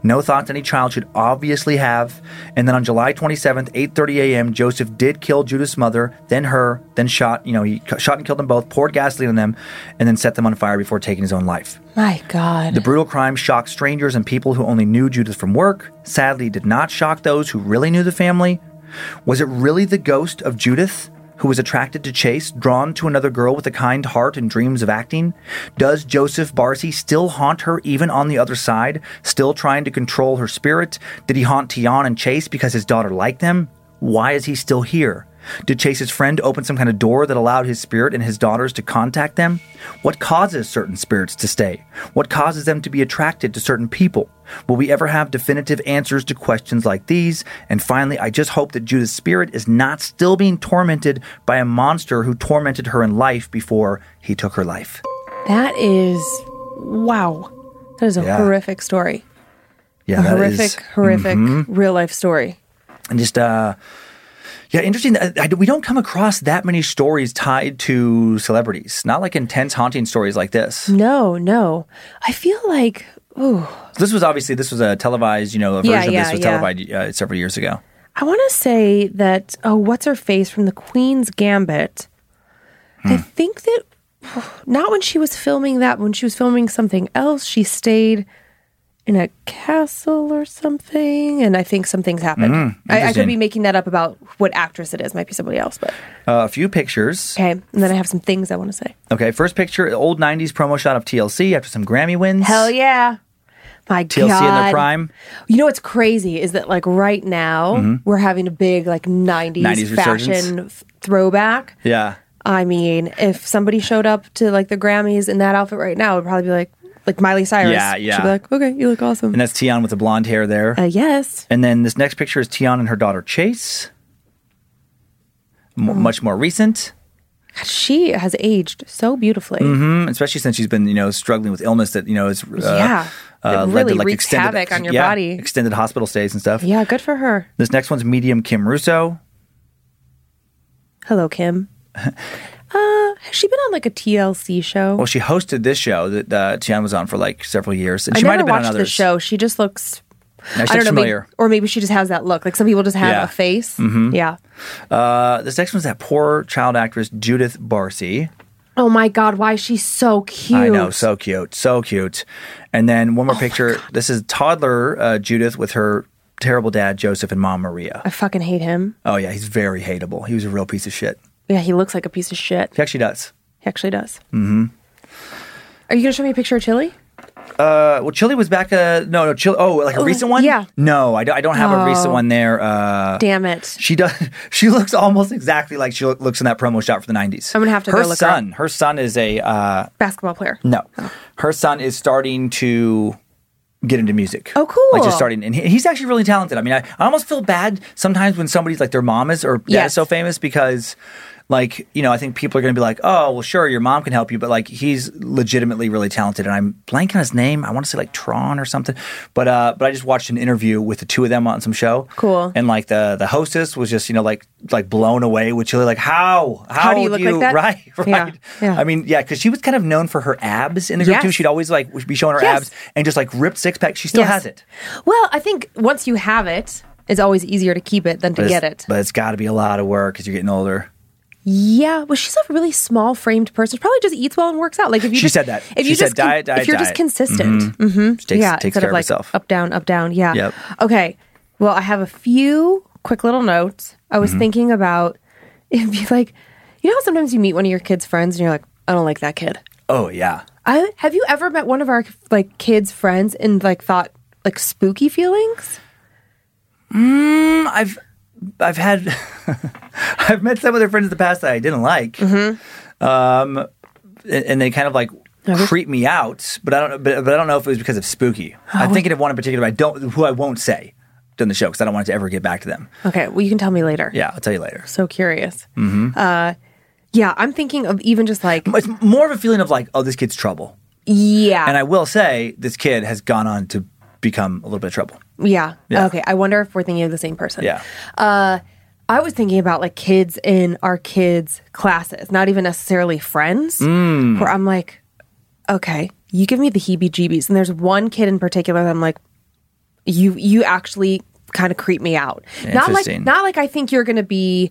No thoughts any child should obviously have. And then on July 27th, 8:30 a.m., Joseph did kill Judith's mother, then her, then shot. You know, he shot and killed them both, poured gasoline on them, and then set them on fire before taking his own life. My God. The brutal crime shocked strangers and people who only knew Judith from work. Sadly, it did not shock those who really knew the family. Was it really the ghost of Judith who was attracted to Chase, drawn to another girl with a kind heart and dreams of acting? Does Joseph Barsi still haunt her even on the other side, still trying to control her spirit? Did he haunt Tionne and Chase because his daughter liked them? Why is he still here? Did Chase's friend open some kind of door that allowed his spirit and his daughters to contact them? What causes certain spirits to stay? What causes them to be attracted to certain people? Will we ever have definitive answers to questions like these? And finally, I just hope that Judith's spirit is not still being tormented by a monster who tormented her in life before he took her life. That is, wow. That is a horrific story. Yeah, horrific real-life story. And just, yeah, interesting. We don't come across that many stories tied to celebrities. Not like intense haunting stories like this. No. I feel like, ooh. This was a televised, televised several years ago. I want to say that, what's her face from The Queen's Gambit? I think that, not when she was filming that, when she was filming something else, she stayed in a castle or something, and I think something's happened. I could be making that up about what actress it is. Might be somebody else, but... a few pictures. Okay, and then I have some things I want to say. Okay, first picture, old 90s promo shot of TLC after some Grammy wins. Hell yeah. My TLC God. TLC in their prime. You know what's crazy is that, like, right now, we're having a big, like, 90s fashion throwback. Yeah. I mean, if somebody showed up to, like, the Grammys in that outfit right now, it would probably be like Miley Cyrus. Yeah. She'd be like, okay, you look awesome. And that's Tionne with the blonde hair there. Yes. And then this next picture is Tionne and her daughter Chase. Much more recent. God, she has aged so beautifully. Especially since she's been, struggling with illness that, is led to, wreaks havoc on your body. Extended hospital stays and stuff. Yeah, good for her. This next one's medium Kim Russo. Hello, Kim. Has she been on like a TLC show? Well, she hosted this show that Tionne was on for like several years. And she might have been on others. I never watched the show. She just looks... No, I don't know, maybe she just has that look. Like some people just have a face. Yeah. This next one's that poor child actress, Judith Barsi. Oh my God, why is she so cute? I know, so cute. And then one more picture. This is toddler Judith with her terrible dad, Joseph, and mom, Maria. I fucking hate him. Oh yeah, he's very hateable. He was a real piece of shit. Yeah, he looks like a piece of shit. He actually does. Are you going to show me a picture of Chilli? Well, Chilli was back, no, Chilli, a recent one? Yeah. No, I don't have a recent one there. Damn it. She looks almost exactly like she looks in that promo shot for the 90s. I'm going to have to go look her up. Her son is a... basketball player. No. Oh. Her son is starting to... get into music. Oh, cool. Like just starting. And he's actually really talented. I mean, I almost feel bad sometimes when somebody's like their mom is or dad is so famous because like, I think people are going to be like, oh, well, sure, your mom can help you. But like he's legitimately really talented. And I'm blanking on his name. I want to say like Tron or something. But I just watched an interview with the two of them on some show. Cool. And like the hostess was just, like blown away with Chilli. Like, how do you look like that? Right. Yeah. I mean, yeah, because she was kind of known for her abs in the group too. She'd always like be showing her abs and just like ripped six-pack. She still has it. Well, I think once you have it, it's always easier to keep it than to get it. But it's got to be a lot of work because you're getting older. Yeah, well, she's a really small framed person. She probably just eats well and works out. Like if you said that. If you said diet. If you're just consistent, she takes care of herself. Up, down. Yeah. Yep. Okay. Well, I have a few quick little notes. I was thinking about it'd be like, how sometimes you meet one of your kids' friends and you're like, I don't like that kid. Oh yeah. Have you ever met one of our like kids' friends and like thought like spooky feelings? I've had I've met some of their friends in the past that I didn't like, and they kind of like creep me out. But I don't. But I don't know if it was because of spooky. I'm thinking of one in particular. Who I won't say during the show because I don't want it to ever get back to them. Okay. Well, you can tell me later. Yeah, I'll tell you later. So curious. Yeah, I'm thinking of even just like it's more of a feeling of like, oh, this kid's trouble. Yeah. And I will say this kid has gone on to become a little bit of trouble. Yeah. Okay. I wonder if we're thinking of the same person. Yeah. I was thinking about like kids in our kids' classes, not even necessarily friends, where I'm like, okay, you give me the heebie-jeebies. And there's one kid in particular that I'm like, you actually kind of creep me out. Not like I think you're going to be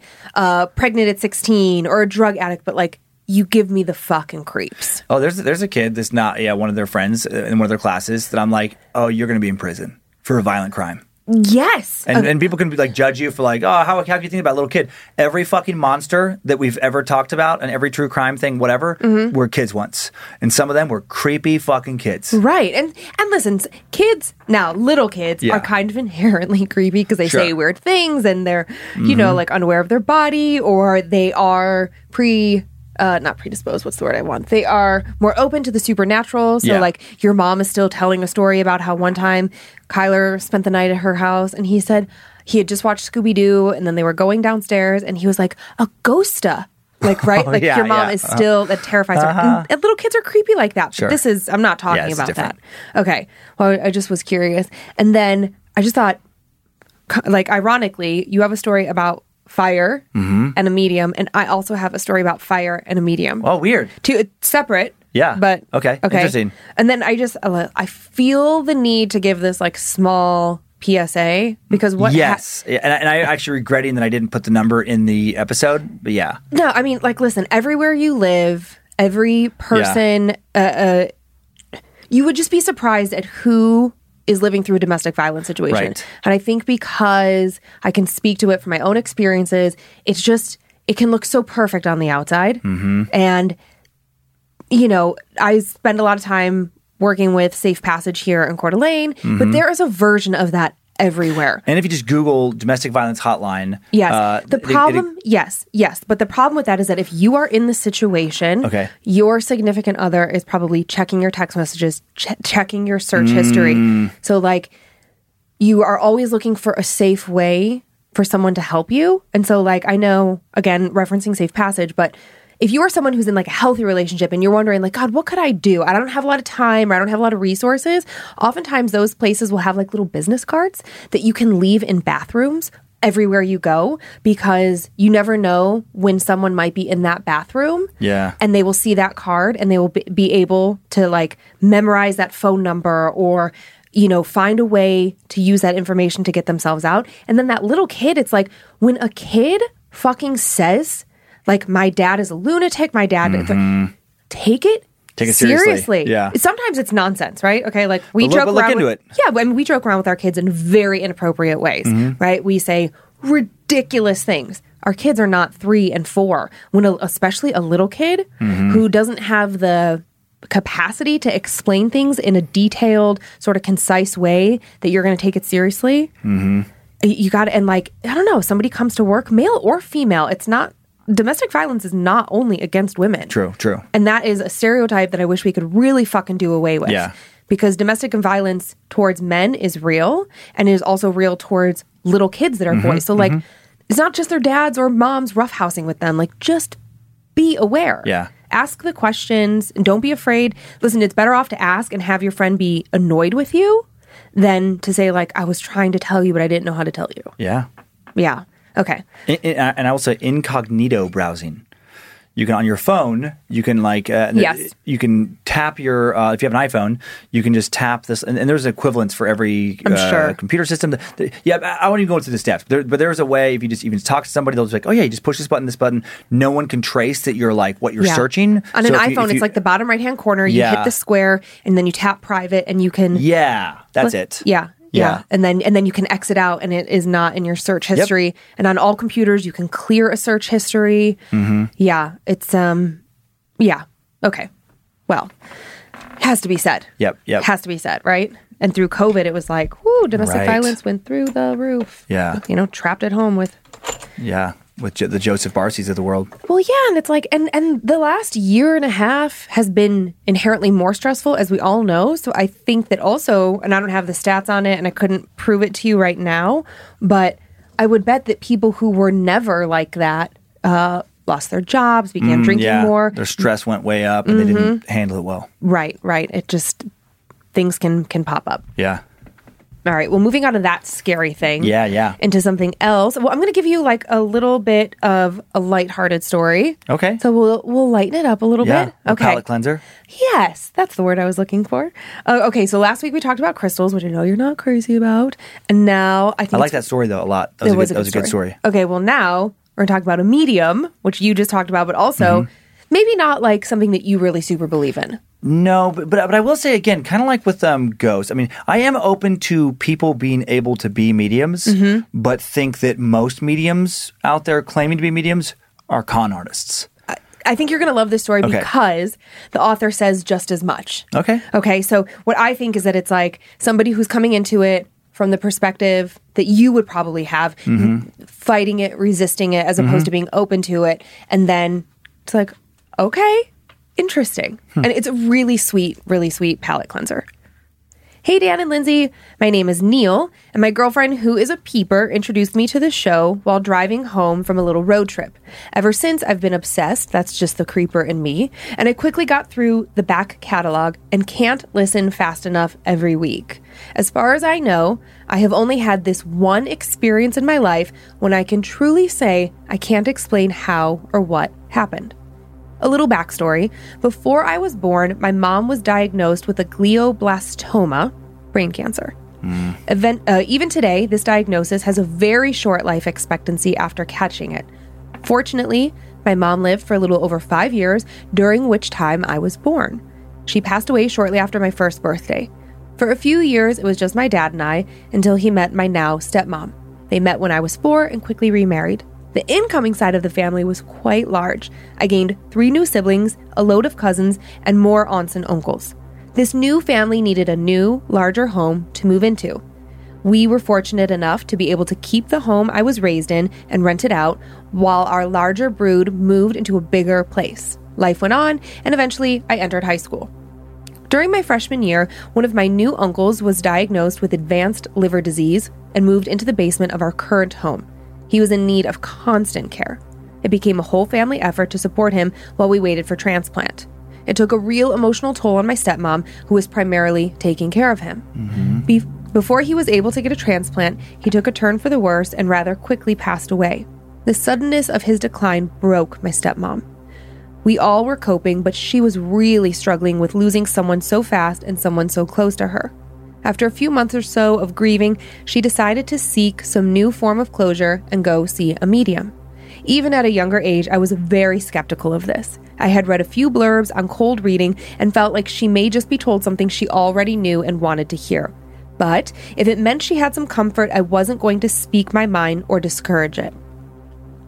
pregnant at 16 or a drug addict, but like, you give me the fucking creeps. Oh, there's a kid that's one of their friends in one of their classes that I'm like, oh, you're going to be in prison for a violent crime. Yes. And people can be like, judge you for like, oh, how can you think about a little kid? Every fucking monster that we've ever talked about and every true crime thing, whatever, mm-hmm. were kids once. And some of them were creepy fucking kids. Right. And listen, kids, now little kids are kind of inherently creepy because they say weird things and they're, you mm-hmm. know, like unaware of their body, or they are not predisposed, what's the word I want? They are more open to the supernatural. So, like, your mom is still telling a story about how one time Kyler spent the night at her house, and he said he had just watched Scooby-Doo, and then they were going downstairs, and he was like, a ghosta. Like, right? Like, your mom is still, that terrifies her. And little kids are creepy like that. Sure. This is, I'm not talking about different. That. Okay. Well, I just was curious. And then I just thought, like, ironically, you have a story about fire mm-hmm. and a medium, and I also have a story about fire and a medium. Oh, weird. Two separate. Yeah. But okay. Interesting. And then I feel the need to give this like small PSA because what? Yes. And I'm actually regretting that I didn't put the number in the episode. But yeah. No, I mean, like, listen. Everywhere you live, every person, you would just be surprised at who is living through a domestic violence situation. Right. And I think because I can speak to it from my own experiences, it's just, it can look so perfect on the outside. Mm-hmm. And, you know, I spend a lot of time working with Safe Passage here in Coeur d'Alene, mm-hmm. but there is a version of that everywhere. And if you just Google domestic violence hotline. Yes. The problem, yes. But the problem with that is that if you are in the situation, your significant other is probably checking your text messages, checking your search history. So like you are always looking for a safe way for someone to help you. And so like, I know, again, referencing Safe Passage, but if you are someone who's in like a healthy relationship and you're wondering like, God, what could I do? I don't have a lot of time, or I don't have a lot of resources. Oftentimes those places will have like little business cards that you can leave in bathrooms everywhere you go because you never know when someone might be in that bathroom. Yeah. And they will see that card and they will be able to like memorize that phone number or, you know, find a way to use that information to get themselves out. And then that little kid, it's like when a kid fucking says, like, my dad is a lunatic. My dad, mm-hmm. like, take it seriously. Yeah. Sometimes it's nonsense, right? Okay, like we joke around with our kids in very inappropriate ways, mm-hmm. right? We say ridiculous things. Our kids are not 3 and 4, when especially a little kid mm-hmm. who doesn't have the capacity to explain things in a detailed, sort of concise way that you're going to take it seriously. Mm-hmm. You got to, and like I don't know, somebody comes to work, male or female. It's not. Domestic violence is not only against women. True. And that is a stereotype that I wish we could really fucking do away with. Yeah. Because domestic violence towards men is real, and it is also real towards little kids that are mm-hmm, boys. So, like, mm-hmm. it's not just their dads or moms roughhousing with them. Like, just be aware. Yeah. Ask the questions, and don't be afraid. Listen, it's better off to ask and have your friend be annoyed with you than to say, like, I was trying to tell you, but I didn't know how to tell you. Yeah. Yeah. Okay. And I will say incognito browsing. You can, on your phone, you can like, you can tap your, if you have an iPhone, you can just tap this. And there's an equivalence for every computer system. I won't even go into the steps. But there's a way, if you just even talk to somebody, they'll just be like, oh yeah, you just push this button. No one can trace that you're like what you're searching. On an iPhone, it's like the bottom right-hand corner. You hit the square and then you tap private and you can. Yeah, that's it. Yeah. Yeah. And then you can exit out and it is not in your search history. Yep. And on all computers, you can clear a search history. Mm-hmm. Yeah. It's, Okay. Well, it has to be said. Yep. It has to be said, right? And through COVID, it was like, whoo, domestic violence went through the roof. Yeah. You know, trapped at home with. Yeah. With the Joseph Barsis of the world. Well, yeah, and it's like, and the last year and a half has been inherently more stressful, as we all know. So I think that also, and I don't have the stats on it, and I couldn't prove it to you right now, but I would bet that people who were never like that lost their jobs, began drinking more. Their stress went way up, and they didn't handle it well. Right. It just, things can pop up. Yeah. All right. Well, moving on to that scary thing. Yeah, yeah. Into something else. Well, I'm going to give you like a little bit of a lighthearted story. Okay. So we'll lighten it up a little bit. Okay. Palate cleanser. Yes, that's the word I was looking for. Okay. So last week we talked about crystals, which I know you're not crazy about, and now I think I like that story though a lot. That was a good story. Okay. Well, now we're going to talk about a medium, which you just talked about, but also maybe not like something that you really super believe in. No, but I will say, again, kind of like with ghosts, I mean, I am open to people being able to be mediums, but think that most mediums out there claiming to be mediums are con artists. I think you're going to love this story because the author says just as much. Okay. Okay, so what I think is that it's like somebody who's coming into it from the perspective that you would probably have, fighting it, resisting it, as opposed to being open to it, and then it's like, okay. Interesting. And it's a really sweet palate cleanser. Hey, Dan and Lindsay. My name is Neil, and my girlfriend, who is a peeper, introduced me to the show while driving home from a little road trip. Ever since, I've been obsessed. That's just the creeper in me. And I quickly got through the back catalog and can't listen fast enough every week. As far as I know, I have only had this one experience in my life when I can truly say I can't explain how or what happened. A little backstory. Before I was born, my mom was diagnosed with a glioblastoma, brain cancer. Even today, this diagnosis has a very short life expectancy after catching it. Fortunately, my mom lived for a little over 5 years, during which time I was born. She passed away shortly after my first birthday. For a few years, it was just my dad and I, until he met my now stepmom. They met when I was 4 and quickly remarried. The incoming side of the family was quite large. I gained 3 new siblings, a load of cousins, and more aunts and uncles. This new family needed a new, larger home to move into. We were fortunate enough to be able to keep the home I was raised in and rent it out, while our larger brood moved into a bigger place. Life went on, and eventually I entered high school. During my freshman year, one of my new uncles was diagnosed with advanced liver disease and moved into the basement of our current home. He was in need of constant care. It became a whole family effort to support him while we waited for transplant. It took a real emotional toll on my stepmom, who was primarily taking care of him. Before he was able to get a transplant, he took a turn for the worse and rather quickly passed away. The suddenness of his decline broke my stepmom. We all were coping, but she was really struggling with losing someone so fast and someone so close to her. After a few months or so of grieving, she decided to seek some new form of closure and go see a medium. Even at a younger age, I was very skeptical of this. I had read a few blurbs on cold reading and felt like she may just be told something she already knew and wanted to hear. But if it meant she had some comfort, I wasn't going to speak my mind or discourage it.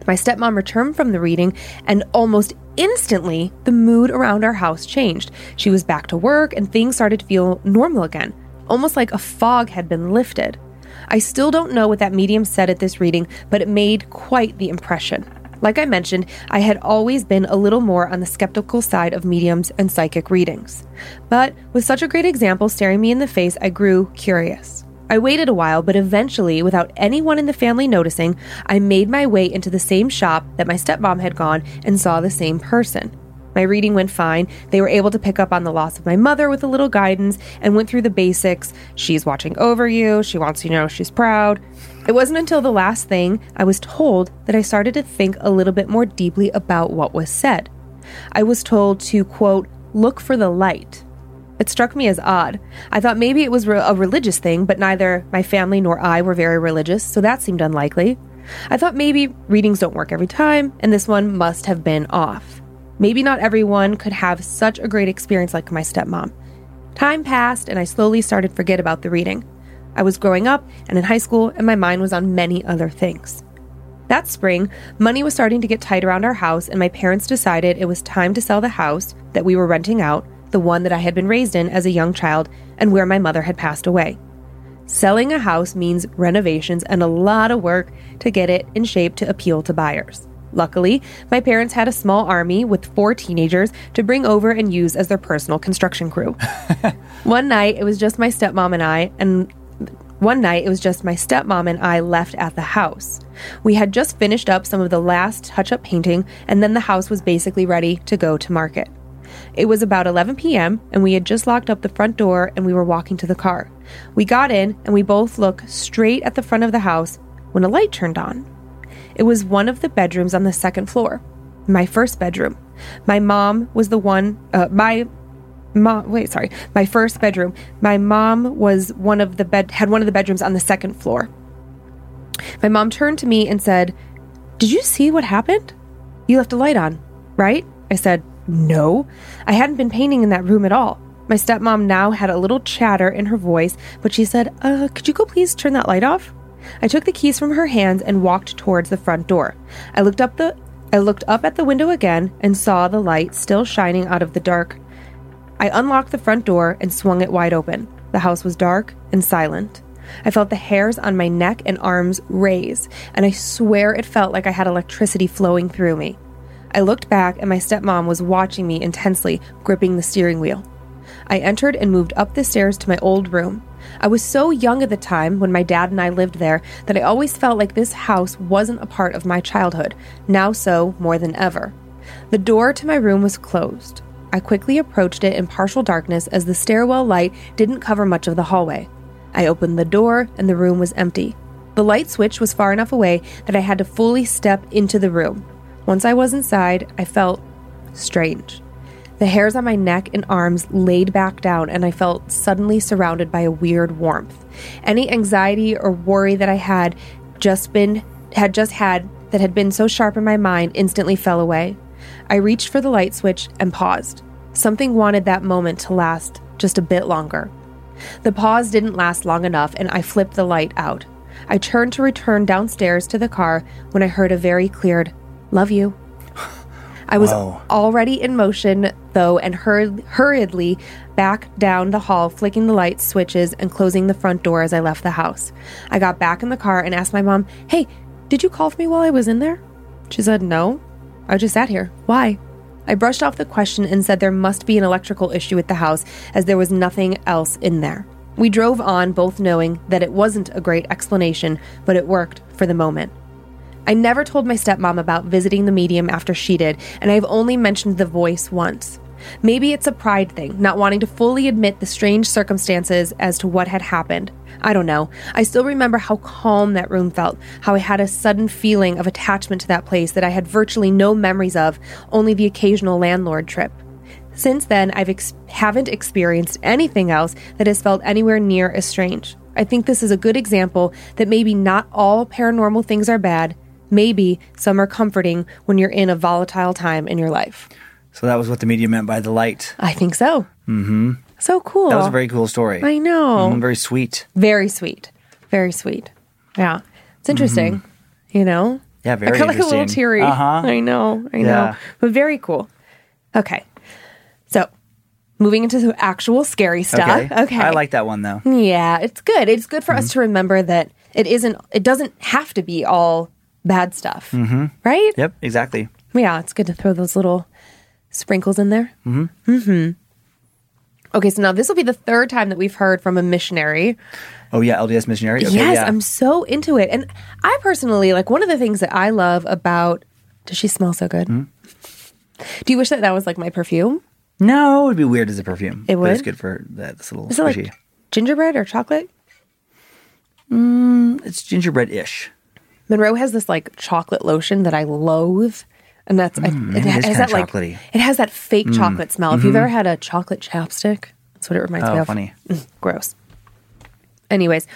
My stepmom returned from the reading, and almost instantly, the mood around our house changed. She was back to work, and things started to feel normal again. Almost like a fog had been lifted. I still don't know what that medium said at this reading, but it made quite the impression. Like I mentioned, I had always been a little more on the skeptical side of mediums and psychic readings. But with such a great example staring me in the face, I grew curious. I waited a while, but eventually, without anyone in the family noticing, I made my way into the same shop that my stepmom had gone and saw the same person. My reading went fine. They were able to pick up on the loss of my mother with a little guidance and went through the basics. She's watching over you. She wants you to know she's proud. It wasn't until the last thing I was told that I started to think a little bit more deeply about what was said. I was told to, quote, look for the light. It struck me as odd. I thought maybe it was a religious thing, but neither my family nor I were very religious, so that seemed unlikely. I thought maybe readings don't work every time, and this one must have been off. Maybe not everyone could have such a great experience like my stepmom. Time passed, and I slowly started to forget about the reading. I was growing up and in high school, and my mind was on many other things. That spring, money was starting to get tight around our house, and my parents decided it was time to sell the house that we were renting out, the one that I had been raised in as a young child and where my mother had passed away. Selling a house means renovations and a lot of work to get it in shape to appeal to buyers. Luckily, my parents had a small army with 4 teenagers to bring over and use as their personal construction crew. One night, it was just my stepmom and I left at the house. We had just finished up some of the last touch-up painting, and then the house was basically ready to go to market. It was about 11 p.m. and we had just locked up the front door and we were walking to the car. We got in and we both looked straight at the front of the house when a light turned on. It was one of the bedrooms on the second floor, my first bedroom. My first bedroom. My mom was one of the bedrooms on the second floor. My mom turned to me and said, "Did you see what happened? You left a light on, right?" I said, "No, I hadn't been painting in that room at all." My stepmom now had a little chatter in her voice, but she said, "Could you go please turn that light off?" I took the keys from her hands and walked towards the front door. I looked up at the window again and saw the light still shining out of the dark. I unlocked the front door and swung it wide open. The house was dark and silent. I felt the hairs on my neck and arms raise, and I swear it felt like I had electricity flowing through me. I looked back and my stepmom was watching me intensely, gripping the steering wheel. I entered and moved up the stairs to my old room. I was so young at the time when my dad and I lived there that I always felt like this house wasn't a part of my childhood, now so more than ever. The door to my room was closed. I quickly approached it in partial darkness as the stairwell light didn't cover much of the hallway. I opened the door and the room was empty. The light switch was far enough away that I had to fully step into the room. Once I was inside, I felt strange. The hairs on my neck and arms laid back down, and I felt suddenly surrounded by a weird warmth. Any anxiety or worry that I had been so sharp in my mind instantly fell away. I reached for the light switch and paused. Something wanted that moment to last just a bit longer. The pause didn't last long enough, and I flipped the light out. I turned to return downstairs to the car when I heard a very cleared, "Love you." I was already in motion, though, and hurriedly back down the hall, flicking the light switches and closing the front door as I left the house. I got back in the car and asked my mom, "Hey, did you call for me while I was in there?" She said, "No, I just sat here. Why?" I brushed off the question and said there must be an electrical issue at the house, as there was nothing else in there. We drove on, both knowing that it wasn't a great explanation, but it worked for the moment. I never told my stepmom about visiting the medium after she did, and I've only mentioned the voice once. Maybe it's a pride thing, not wanting to fully admit the strange circumstances as to what had happened. I don't know. I still remember how calm that room felt, how I had a sudden feeling of attachment to that place that I had virtually no memories of, only the occasional landlord trip. Since then, I haven't experienced anything else that has felt anywhere near as strange. I think this is a good example that maybe not all paranormal things are bad. Maybe some are comforting when you're in a volatile time in your life. So that was what the medium meant by the light. I think so. Mm-hmm. So cool. That was a very cool story. I know. Mm-hmm. Very sweet. Very sweet. Very sweet. Yeah. It's interesting, mm-hmm. You know? Yeah, very interesting. I got like a little teary. Uh-huh. I know. But very cool. Okay. So, moving into some actual scary stuff. Okay. I like that one, though. Yeah, it's good. It's good for us to remember that it doesn't have to be all bad stuff, right? Yep, exactly. Yeah, it's good to throw those little sprinkles in there. Mm-hmm. Mm-hmm. Okay, so now this will be the third time that we've heard from a missionary. Oh, yeah, LDS missionary? Okay, yes, yeah. I'm so into it. And I personally, like, one of the things that I love about... Does she smell so good? Mm-hmm. Do you wish that was, like, my perfume? No, it would be weird as a perfume. It would? But it's good for that. It's a little squishy. Is it like gingerbread or chocolate? It's gingerbread-ish. Monroe has this like chocolate lotion that I loathe, and that's it has that fake chocolate smell. Mm-hmm. If you've ever had a chocolate chapstick, that's what it reminds me of. Funny. Gross. Anyways,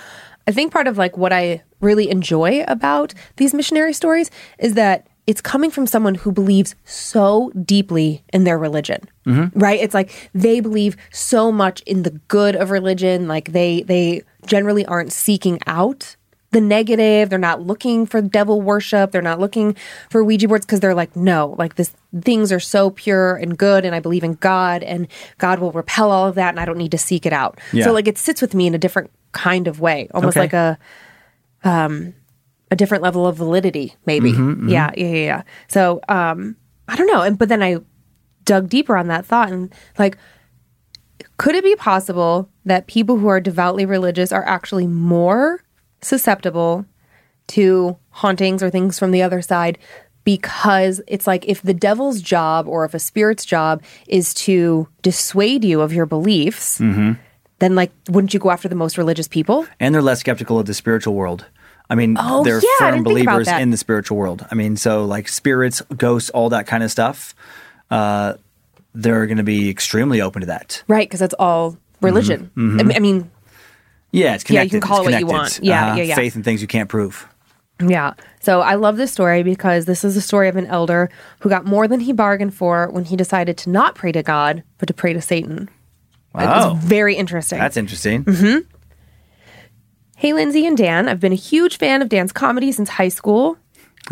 I think part of like what I really enjoy about these missionary stories is that it's coming from someone who believes so deeply in their religion, right? It's like they believe so much in the good of religion, like they generally aren't seeking out the negative. They're not looking for devil worship. They're not looking for Ouija boards because they're like, no, like this things are so pure and good, and I believe in God, and God will repel all of that, and I don't need to seek it out. Yeah. So like it sits with me in a different kind of way, almost like a different level of validity, maybe. Mm-hmm. Yeah. So I don't know, but then I dug deeper on that thought, and like, could it be possible that people who are devoutly religious are actually more susceptible to hauntings or things from the other side because it's like if the devil's job or if a spirit's job is to dissuade you of your beliefs, mm-hmm. then like wouldn't you go after the most religious people? And they're less skeptical of the spiritual world. I mean, they're firm believers in the spiritual world. I mean, so like spirits, ghosts, all that kind of stuff, they're going to be extremely open to that. Right, because that's all religion. Mm-hmm. Mm-hmm. I mean... Yeah, it's connected. Yeah, you can call it what you want. Yeah. Faith in things you can't prove. Yeah. So I love this story because this is the story of an elder who got more than he bargained for when he decided to not pray to God, but to pray to Satan. Wow. It's very interesting. That's interesting. Mm-hmm. Hey, Lindsay and Dan. I've been a huge fan of Dan's comedy since high school.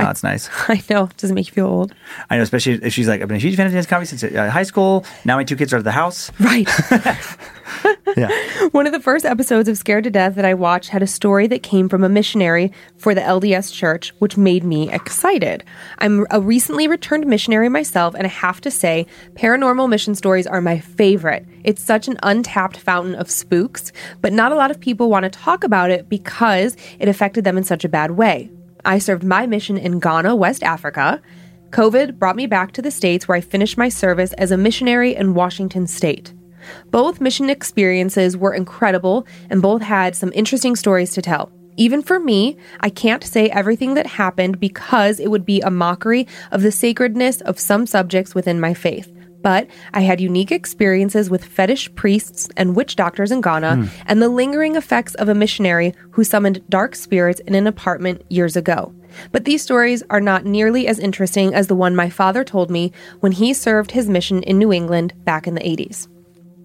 Oh, that's nice. I know. It doesn't make you feel old. I know, especially if she's like, I've been a huge fan of Dan's comedy since high school. Now my two kids are out of the house. Right. Yeah. One of the first episodes of Scared to Death that I watched had a story that came from a missionary for the LDS church, which made me excited. I'm a recently returned missionary myself, and I have to say, paranormal mission stories are my favorite. It's such an untapped fountain of spooks, but not a lot of people want to talk about it because it affected them in such a bad way. I served my mission in Ghana, West Africa. COVID brought me back to the States where I finished my service as a missionary in Washington State. Both mission experiences were incredible and both had some interesting stories to tell. Even for me, I can't say everything that happened because it would be a mockery of the sacredness of some subjects within my faith. But I had unique experiences with fetish priests and witch doctors in Ghana and the lingering effects of a missionary who summoned dark spirits in an apartment years ago. But these stories are not nearly as interesting as the one my father told me when he served his mission in New England back in the 80s.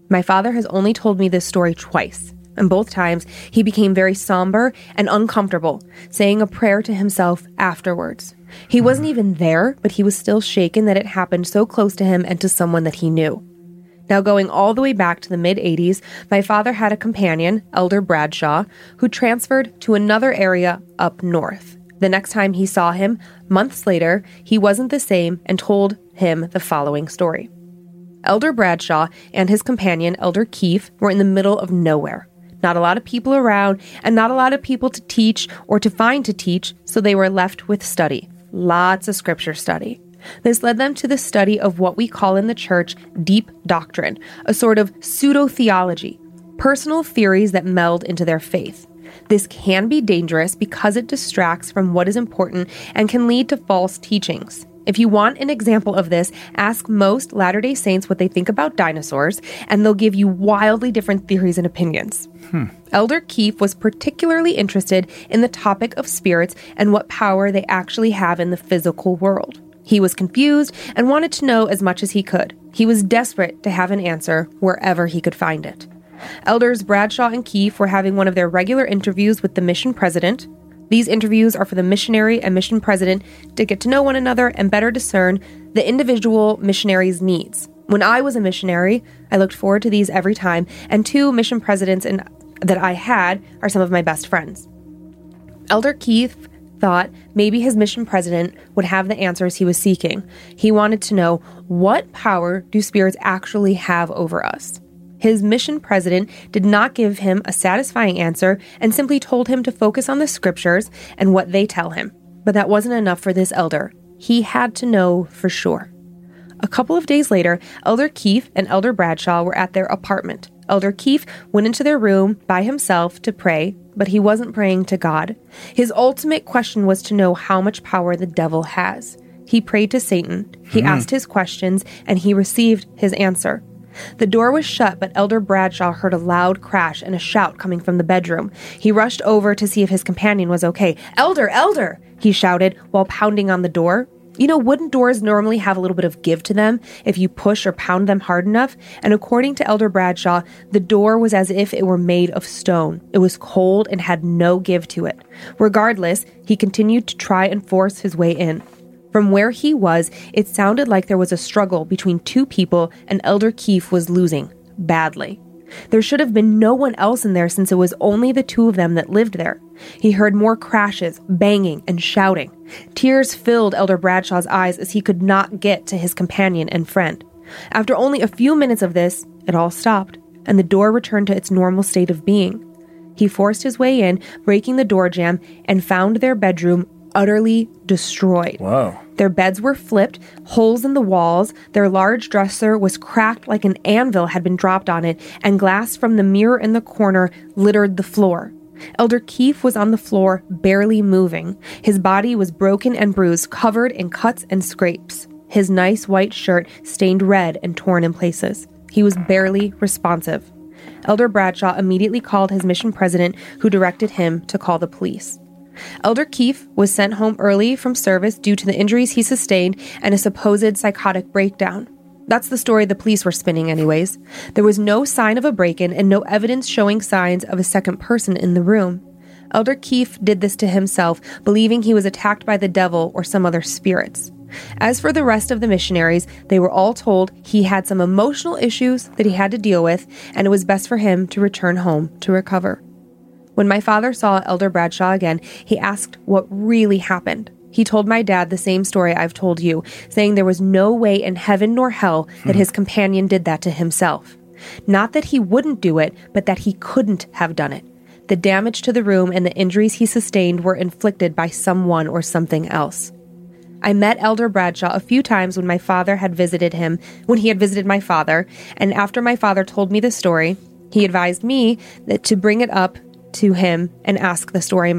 My father has only told me this story twice, and both times he became very somber and uncomfortable, saying a prayer to himself afterwards. He wasn't even there, but he was still shaken that it happened so close to him and to someone that he knew. Now, going all the way back to the mid-'80s, my father had a companion, Elder Bradshaw, who transferred to another area up north. The next time he saw him, months later, he wasn't the same and told him the following story. Elder Bradshaw and his companion, Elder Keefe, were in the middle of nowhere. Not a lot of people around, and not a lot of people to teach or to find to teach, so they were left with study. Lots of scripture study. This led them to the study of what we call in the church deep doctrine, a sort of pseudo-theology, personal theories that meld into their faith. This can be dangerous because it distracts from what is important and can lead to false teachings. If you want an example of this, ask most Latter-day Saints what they think about dinosaurs, and they'll give you wildly different theories and opinions. Elder Keefe was particularly interested in the topic of spirits and what power they actually have in the physical world. He was confused and wanted to know as much as he could. He was desperate to have an answer wherever he could find it. Elders Bradshaw and Keefe were having one of their regular interviews with the mission president. These interviews are for the missionary and mission president to get to know one another and better discern the individual missionary's needs. When I was a missionary, I looked forward to these every time, and two mission presidents that I had are some of my best friends. Elder Keefe thought maybe his mission president would have the answers he was seeking. He wanted to know, what power do spirits actually have over us? His mission president did not give him a satisfying answer and simply told him to focus on the scriptures and what they tell him. But that wasn't enough for this elder. He had to know for sure. A couple of days later, Elder Keefe and Elder Bradshaw were at their apartment. Elder Keefe went into their room by himself to pray, but he wasn't praying to God. His ultimate question was to know how much power the devil has. He prayed to Satan, he asked his questions, and he received his answer. The door was shut, but Elder Bradshaw heard a loud crash and a shout coming from the bedroom. He rushed over to see if his companion was okay. "Elder, Elder!" he shouted while pounding on the door. You know, wooden doors normally have a little bit of give to them if you push or pound them hard enough, and according to Elder Bradshaw, the door was as if it were made of stone. It was cold and had no give to it. Regardless, he continued to try and force his way in. From where he was, it sounded like there was a struggle between two people, and Elder Keefe was losing, badly. There should have been no one else in there since it was only the two of them that lived there. He heard more crashes, banging, and shouting. Tears filled Elder Bradshaw's eyes as he could not get to his companion and friend. After only a few minutes of this, it all stopped, and the door returned to its normal state of being. He forced his way in, breaking the door jamb, and found their bedroom utterly destroyed. Wow. Their beds were flipped, holes in the walls, their large dresser was cracked like an anvil had been dropped on it, and glass from the mirror in the corner littered the floor. Elder Keefe was on the floor, barely moving. His body was broken and bruised, covered in cuts and scrapes. His nice white shirt stained red and torn in places. He was barely responsive. Elder Bradshaw immediately called his mission president, who directed him to call the police. Elder Keefe was sent home early from service due to the injuries he sustained and a supposed psychotic breakdown. That's the story the police were spinning anyways. There was no sign of a break-in and no evidence showing signs of a second person in the room. Elder Keefe did this to himself, believing he was attacked by the devil or some other spirits. As for the rest of the missionaries, they were all told he had some emotional issues that he had to deal with, and it was best for him to return home to recover. When my father saw Elder Bradshaw again, he asked what really happened. He told my dad the same story I've told you, saying there was no way in heaven nor hell that his companion did that to himself. Not that he wouldn't do it, but that he couldn't have done it. The damage to the room and the injuries he sustained were inflicted by someone or something else. I met Elder Bradshaw a few times when my father had visited him, when he had visited my father, and after my father told me the story, he advised me that to bring it up to him and ask the story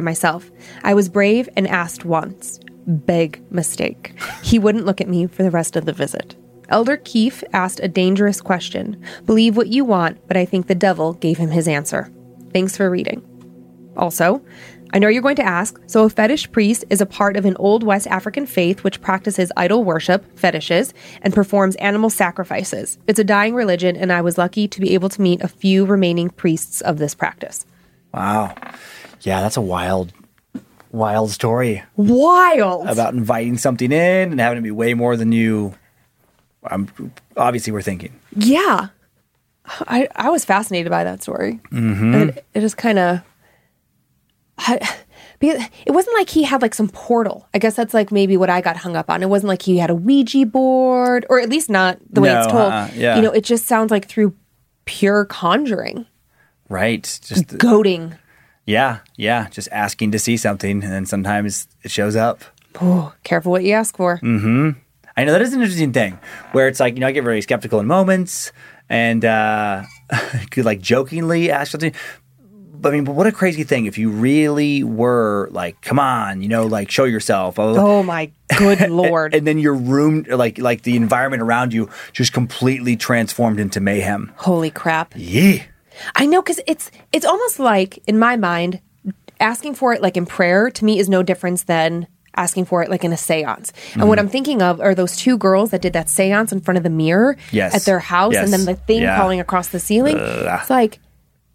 myself. I was brave and asked once. Big mistake. He wouldn't look at me for the rest of the visit. Elder Keefe asked a dangerous question. Believe what you want, but I think the devil gave him his answer. Thanks for reading. Also, I know you're going to ask, so a fetish priest is a part of an old West African faith which practices idol worship, fetishes, and performs animal sacrifices. It's a dying religion, and I was lucky to be able to meet a few remaining priests of this practice. Wow. Yeah, that's a wild story. Wild! About inviting something in and having to be way more than you obviously were thinking. Yeah. I was fascinated by that story. Mm-hmm. And it just kind of... It wasn't like he had like some portal. I guess that's like maybe what I got hung up on. It wasn't like he had a Ouija board, or at least not the way it's told. Yeah. You know, it just sounds like through pure conjuring. Right. Just goading. Yeah. Just asking to see something, and then sometimes it shows up. Oh, careful what you ask for. Mm-hmm. I know that is an interesting thing where it's like, you know, I get very skeptical in moments and could like jokingly ask something. I mean, but what a crazy thing if you really were like, come on, you know, like show yourself. Oh my good Lord. And then your room, like the environment around you just completely transformed into mayhem. Holy crap. Yeah. I know, because it's almost like, in my mind, asking for it like in prayer to me is no different than asking for it like in a seance. And what I'm thinking of are those two girls that did that seance in front of the mirror at their house and then the thing falling across the ceiling. It's like...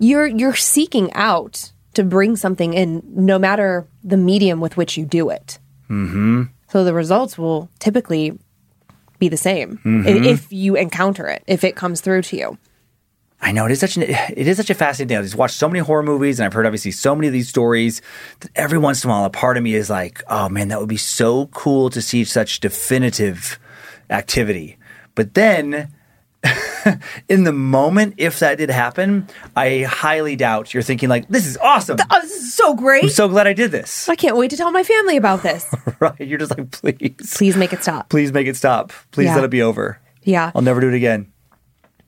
You're seeking out to bring something in, no matter the medium with which you do it. Mm-hmm. So the results will typically be the same if you encounter it, if it comes through to you. I know it is such a fascinating thing. I've just watched so many horror movies, and I've heard obviously so many of these stories that every once in a while, a part of me is like, oh man, that would be so cool to see such definitive activity. But then. In the moment, if that did happen, I highly doubt you're thinking like, this is awesome. This is so great. I'm so glad I did this. I can't wait to tell my family about this. Right. You're just like, please. Please make it stop. Please make it stop. Please let it be over. Yeah. I'll never do it again.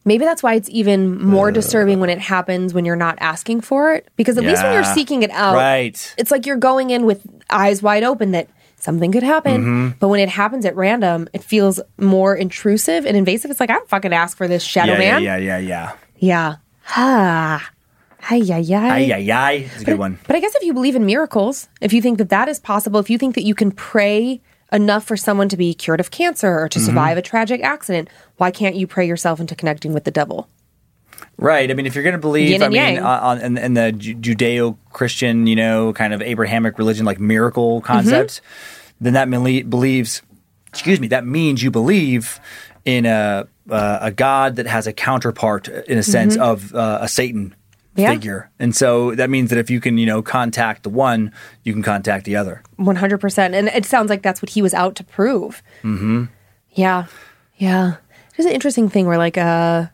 Maybe that's why it's even more disturbing when it happens when you're not asking for it. Because at least when you're seeking it out, it's like you're going in with eyes wide open that something could happen, but when it happens at random, it feels more intrusive and invasive. It's like, I don't fucking ask for this, shadow man. Yeah. Ha. Ay. It's a good one. But I guess if you believe in miracles, if you think that is possible, if you think that you can pray enough for someone to be cured of cancer or to survive a tragic accident, why can't you pray yourself into connecting with the devil? Right. I mean, if you're going to believe, in the Judeo-Christian, you know, kind of Abrahamic religion, like miracle concept, then that means you believe in a God that has a counterpart, in a sense, of a Satan figure. And so that means that if you can, you know, contact the one, you can contact the other. 100%. And it sounds like that's what he was out to prove. Mm-hmm. Yeah. Yeah. There's an interesting thing where like a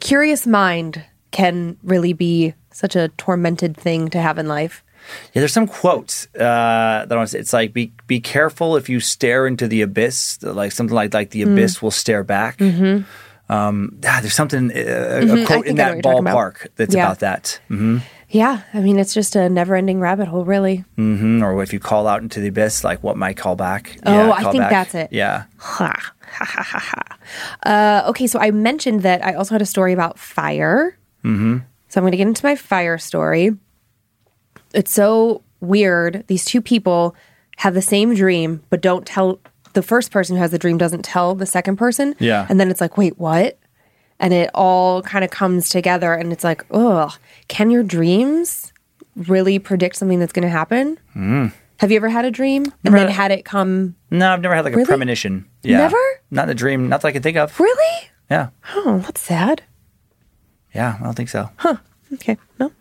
curious mind can really be such a tormented thing to have in life. Yeah, there's some quotes that I want to say. It's like, be careful if you stare into the abyss, like something like the abyss will stare back. Mm-hmm. There's something, a quote in that ballpark that's about that. Mm-hmm. Yeah, I mean, it's just a never-ending rabbit hole, really. Mm-hmm. Or if you call out into the abyss, like what might call back. Oh, yeah, I think that's it. Yeah. Ha, ha, ha, ha, ha. Okay, so I mentioned that I also had a story about fire. Mm-hmm. So I'm going to get into my fire story. It's so weird. These two people have the same dream, but don't tell. The first person who has the dream doesn't tell the second person. Yeah. And then it's like, wait, what? And it all kind of comes together, and it's like, oh, can your dreams really predict something that's going to happen? Mm. Have you ever had a dream and then had it come? No, I've never had a premonition. Yeah. Never? Not a dream. Not that I can think of. Really? Yeah. Oh, that's sad. Yeah, I don't think so. Huh. Okay. No.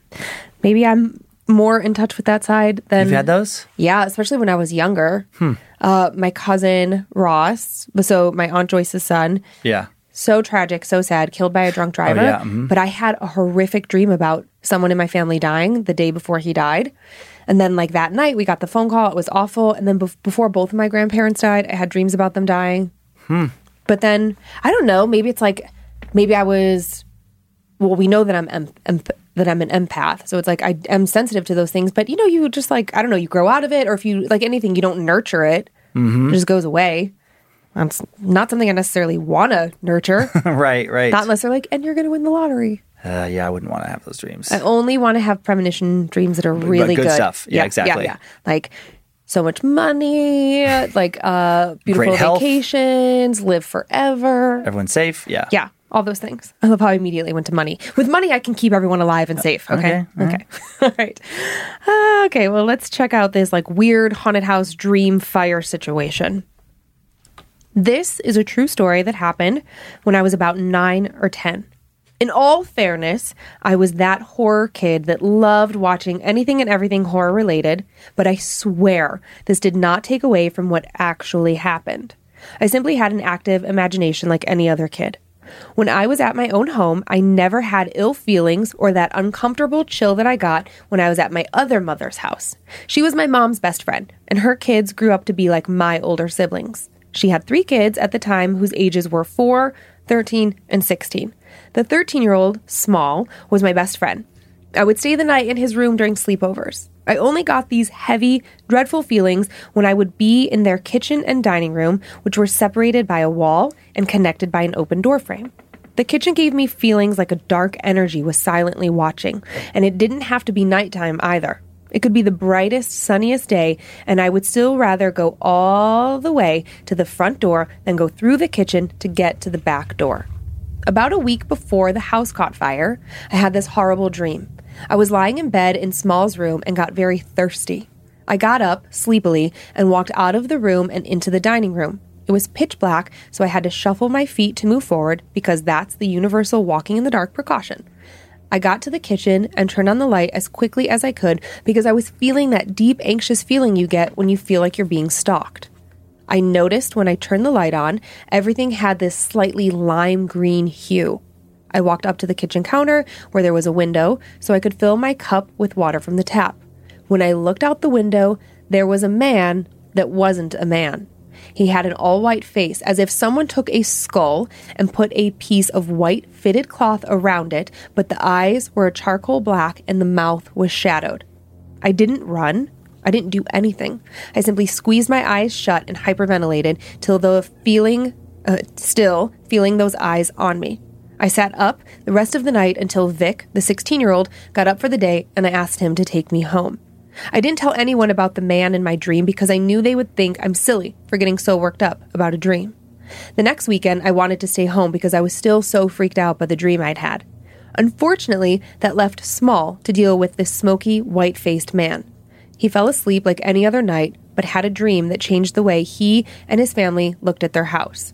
Maybe I'm more in touch with that side than... You've had those? Yeah, especially when I was younger. Hmm. My cousin, Ross, so my Aunt Joyce's son. Yeah. So tragic, so sad, killed by a drunk driver. Oh, yeah. Mm-hmm. But I had a horrific dream about someone in my family dying the day before he died. And then like that night, we got the phone call. It was awful. And then before both of my grandparents died, I had dreams about them dying. Hmm. But then, I don't know, maybe it's like, maybe I was, well, we know that I'm an empath. So it's like, I am sensitive to those things. But, you know, you just like, I don't know, you grow out of it. Or if you, like anything, you don't nurture it. Mm-hmm. It just goes away. It's not something I necessarily want to nurture. Right. Not unless they're like, and you're going to win the lottery. Yeah, I wouldn't want to have those dreams. I only want to have premonition dreams that are really good stuff. Yeah, exactly. Yeah. Like so much money, like beautiful vacations, live forever. Everyone's safe. Yeah. Yeah, all those things. I love how I immediately went to money. With money, I can keep everyone alive and safe. Okay. Okay. All right. Okay, well, let's check out this like weird haunted house dream fire situation. This is a true story that happened when I was about 9 or 10. In all fairness, I was that horror kid that loved watching anything and everything horror-related, but I swear this did not take away from what actually happened. I simply had an active imagination like any other kid. When I was at my own home, I never had ill feelings or that uncomfortable chill that I got when I was at my other mother's house. She was my mom's best friend, and her kids grew up to be like my older siblings. She had 3 kids at the time whose ages were 4, 13, and 16. The 13-year-old, Small, was my best friend. I would stay the night in his room during sleepovers. I only got these heavy, dreadful feelings when I would be in their kitchen and dining room, which were separated by a wall and connected by an open door frame. The kitchen gave me feelings like a dark energy was silently watching, and it didn't have to be nighttime either. It could be the brightest, sunniest day, and I would still rather go all the way to the front door than go through the kitchen to get to the back door. About a week before the house caught fire, I had this horrible dream. I was lying in bed in Small's room and got very thirsty. I got up, sleepily, and walked out of the room and into the dining room. It was pitch black, so I had to shuffle my feet to move forward because that's the universal walking in the dark precaution. I got to the kitchen and turned on the light as quickly as I could because I was feeling that deep, anxious feeling you get when you feel like you're being stalked. I noticed when I turned the light on, everything had this slightly lime green hue. I walked up to the kitchen counter where there was a window so I could fill my cup with water from the tap. When I looked out the window, there was a man that wasn't a man. He had an all-white face, as if someone took a skull and put a piece of white fitted cloth around it, but the eyes were a charcoal black and the mouth was shadowed. I didn't run. I didn't do anything. I simply squeezed my eyes shut and hyperventilated till still feeling those eyes on me. I sat up the rest of the night until Vic, the 16-year-old, got up for the day, and I asked him to take me home. I didn't tell anyone about the man in my dream because I knew they would think I'm silly for getting so worked up about a dream. The next weekend, I wanted to stay home because I was still so freaked out by the dream I'd had. Unfortunately, that left Small to deal with this smoky, white-faced man. He fell asleep like any other night, but had a dream that changed the way he and his family looked at their house.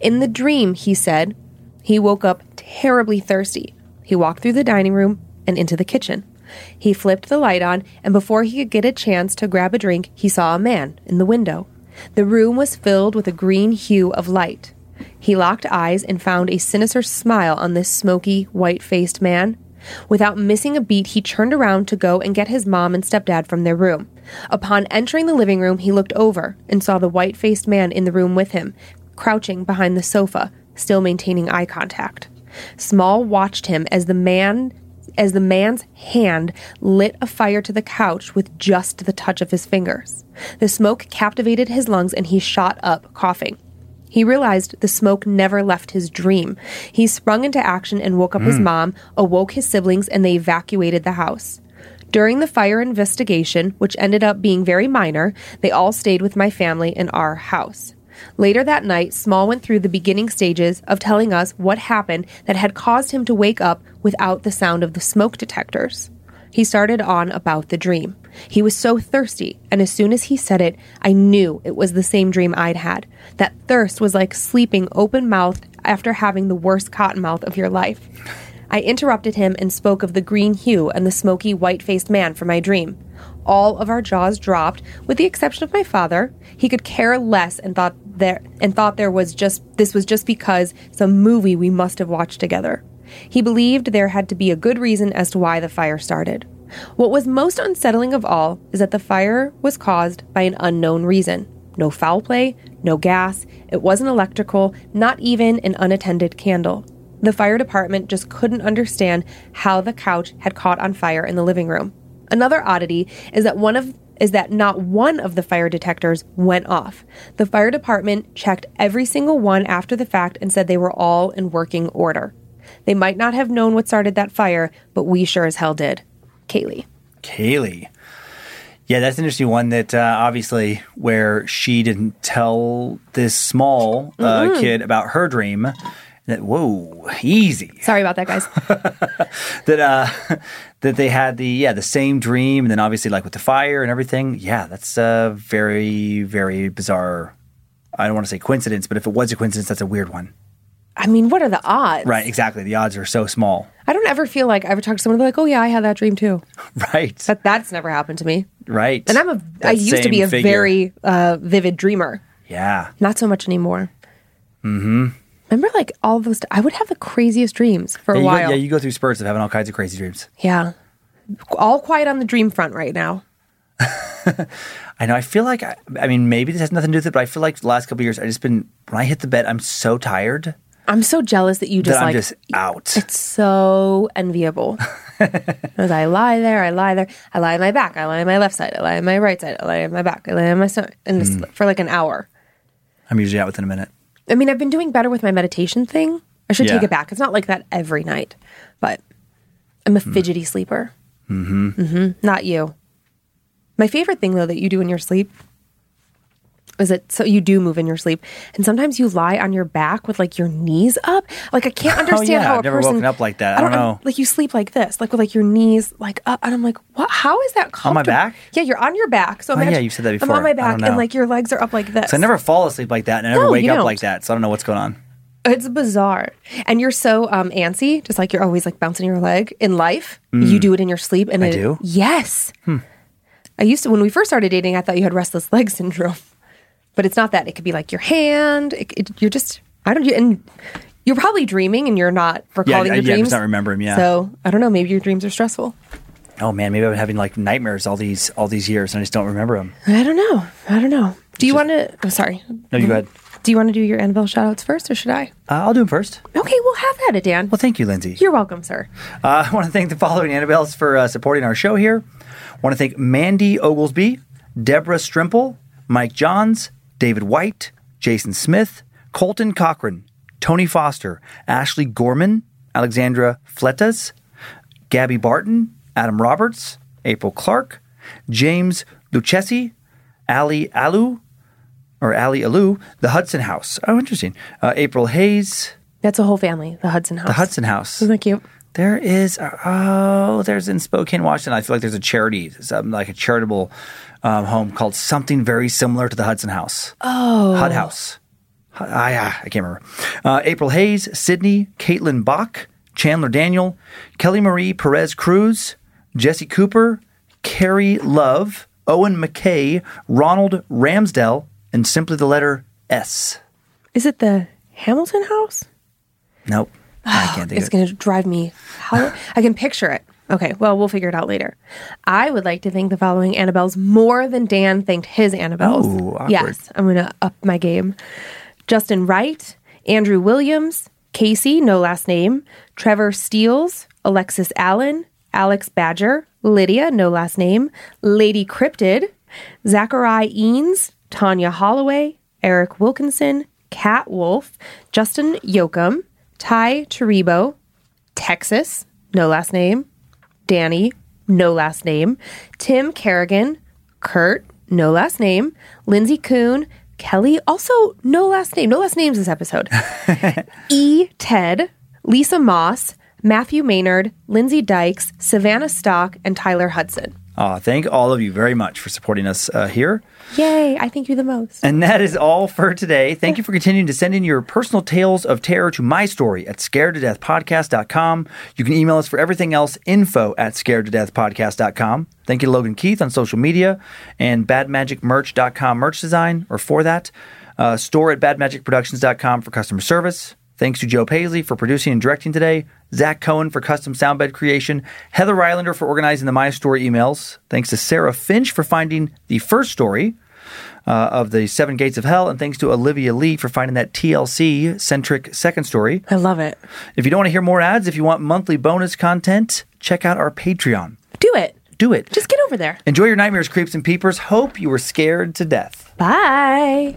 In the dream, he said, he woke up terribly thirsty. He walked through the dining room and into the kitchen. He flipped the light on, and before he could get a chance to grab a drink, he saw a man in the window. The room was filled with a green hue of light. He locked eyes and found a sinister smile on this smoky, white-faced man. Without missing a beat, he turned around to go and get his mom and stepdad from their room. Upon entering the living room, he looked over and saw the white-faced man in the room with him, crouching behind the sofa, still maintaining eye contact. Small watched him as the man's hand lit a fire to the couch with just the touch of his fingers. The smoke captivated his lungs and he shot up, coughing. He realized the smoke never left his dream. He sprung into action and woke up his mom, awoke his siblings, and they evacuated the house. During the fire investigation, which ended up being very minor, they all stayed with my family in our house. Later that night, Small went through the beginning stages of telling us what happened that had caused him to wake up without the sound of the smoke detectors. He started on about the dream. He was so thirsty, and as soon as he said it, I knew it was the same dream I'd had. That thirst was like sleeping open-mouthed after having the worst cottonmouth of your life. I interrupted him and spoke of the green hue and the smoky, white-faced man from my dream. All of our jaws dropped, with the exception of my father. He could care less and thought this was just because some movie we must have watched together. He believed there had to be a good reason as to why the fire started. What was most unsettling of all is that the fire was caused by an unknown reason. No foul play, no gas, it wasn't electrical, not even an unattended candle. The fire department just couldn't understand how the couch had caught on fire in the living room. Another oddity is that not one of the fire detectors went off. The fire department checked every single one after the fact and said they were all in working order. They might not have known what started that fire, but we sure as hell did. Kaylee. Yeah, that's an interesting one that obviously where she didn't tell this small kid about her dream. That, whoa, easy. Sorry about that, guys. that they had the same dream, and then obviously like with the fire and everything. Yeah, that's a very, very bizarre, I don't want to say coincidence, but if it was a coincidence, that's a weird one. I mean, what are the odds? Right, exactly. The odds are so small. I don't ever feel like I ever talk to someone like, oh, yeah, I had that dream too. Right. That's never happened to me. Right. And I used to be a very vivid dreamer. Yeah. Not so much anymore. Mm-hmm. Remember like all those, I would have the craziest dreams for a while. You go through spurts of having all kinds of crazy dreams. Yeah. All quiet on the dream front right now. I know. I feel like, I mean, maybe this has nothing to do with it, but I feel like the last couple of years, when I hit the bed, I'm so tired. I'm so jealous that you just I'm just out. It's so enviable. Because I lie there. I lie on my back. I lie on my left side. I lie on my right side. I lie on my back. I lie on my side. And just for like an hour. I'm usually out within a minute. I mean, I've been doing better with my meditation thing. I should take it back. It's not like that every night. But I'm a fidgety sleeper. Mm-hmm. Mm-hmm. Not you. My favorite thing, though, that you do in your sleep is that so you do move in your sleep, and sometimes you lie on your back with like your knees up. Like I can't understand how I've never woken up like that. I don't know. Like you sleep like this, like with like your knees like up, and I'm like, what? How is that comfortable? On my back? Yeah, you're on your back. So imagine, you've said that before. I'm on my back, and like your legs are up like this. So I never fall asleep like that, and I never wake up like that. So I don't know what's going on. It's bizarre, and you're so antsy, just like you're always like bouncing your leg in life. You do it in your sleep, and I do. Yes, I used to when we first started dating. I thought you had restless leg syndrome. But it's not that. It could be like your hand. You're just, and you're probably dreaming and you're not recalling your dreams. Yeah, I just not remember them, yeah. So, I don't know, maybe your dreams are stressful. Oh man, maybe I've been having like nightmares all these years and I just don't remember them. I don't know. No, you go ahead. Do you want to do your Annabelle shout-outs first, or should I? I'll do them first. Okay, well, have at it, Dan. Well, thank you, Lindsay. You're welcome, sir. I want to thank the following Annabelles for supporting our show here. I want to thank Mandy Oglesby, Deborah Strimple, Mike Johns, David White, Jason Smith, Colton Cochran, Tony Foster, Ashley Gorman, Alexandra Fletas, Gabby Barton, Adam Roberts, April Clark, James Lucchesi, Ali Alou, The Hudson House. Oh, interesting. April Hayes. That's a whole family, The Hudson House. Isn't that cute? There is, there's in Spokane, Washington, I feel like there's a charity, like a charitable home called something very similar to the Hudson House. Oh. Hud House. I can't remember. April Hayes, Sydney, Caitlin Bach, Chandler Daniel, Kelly Marie Perez Cruz, Jesse Cooper, Carrie Love, Owen McKay, Ronald Ramsdell, and simply the letter S. Is it the Hamilton House? Nope. I can't think of it. It's going to drive me. How? I can picture it. Okay, well, we'll figure it out later. I would like to thank the following Annabelles more than Dan thanked his Annabelles. Oh, awkward. Yes, I'm going to up my game. Justin Wright, Andrew Williams, Casey, no last name, Trevor Steeles, Alexis Allen, Alex Badger, Lydia, no last name, Lady Cryptid, Zachariah Eanes, Tanya Holloway, Eric Wilkinson, Cat Wolf, Justin Yoakum, Ty Taribo, Texas, no last name, Danny, no last name, Tim Kerrigan, Kurt, no last name, Lindsey Kuhn, Kelly, also no last name. No last names this episode. E. Ted, Lisa Moss, Matthew Maynard, Lindsay Dykes, Savannah Stock, and Tyler Hudson. Thank all of you very much for supporting us here. Yay, I thank you the most. And that is all for today. Thank you for continuing to send in your personal tales of terror to my story at scaredtodeathpodcast.com. You can email us for everything else, info@scaredtodeathpodcast.com. Thank you to Logan Keith on social media and badmagicmerch.com merch design, or for that. Store at badmagicproductions.com for customer service. Thanks to Joe Paisley for producing and directing today, Zach Cohen for custom soundbed creation, Heather Rylander for organizing the My Story emails. Thanks to Sarah Finch for finding the first story of the Seven Gates of Hell, and thanks to Olivia Lee for finding that TLC-centric second story. I love it. If you don't want to hear more ads, if you want monthly bonus content, check out our Patreon. Do it. Do it. Just get over there. Enjoy your nightmares, creeps, and peepers. Hope you were scared to death. Bye.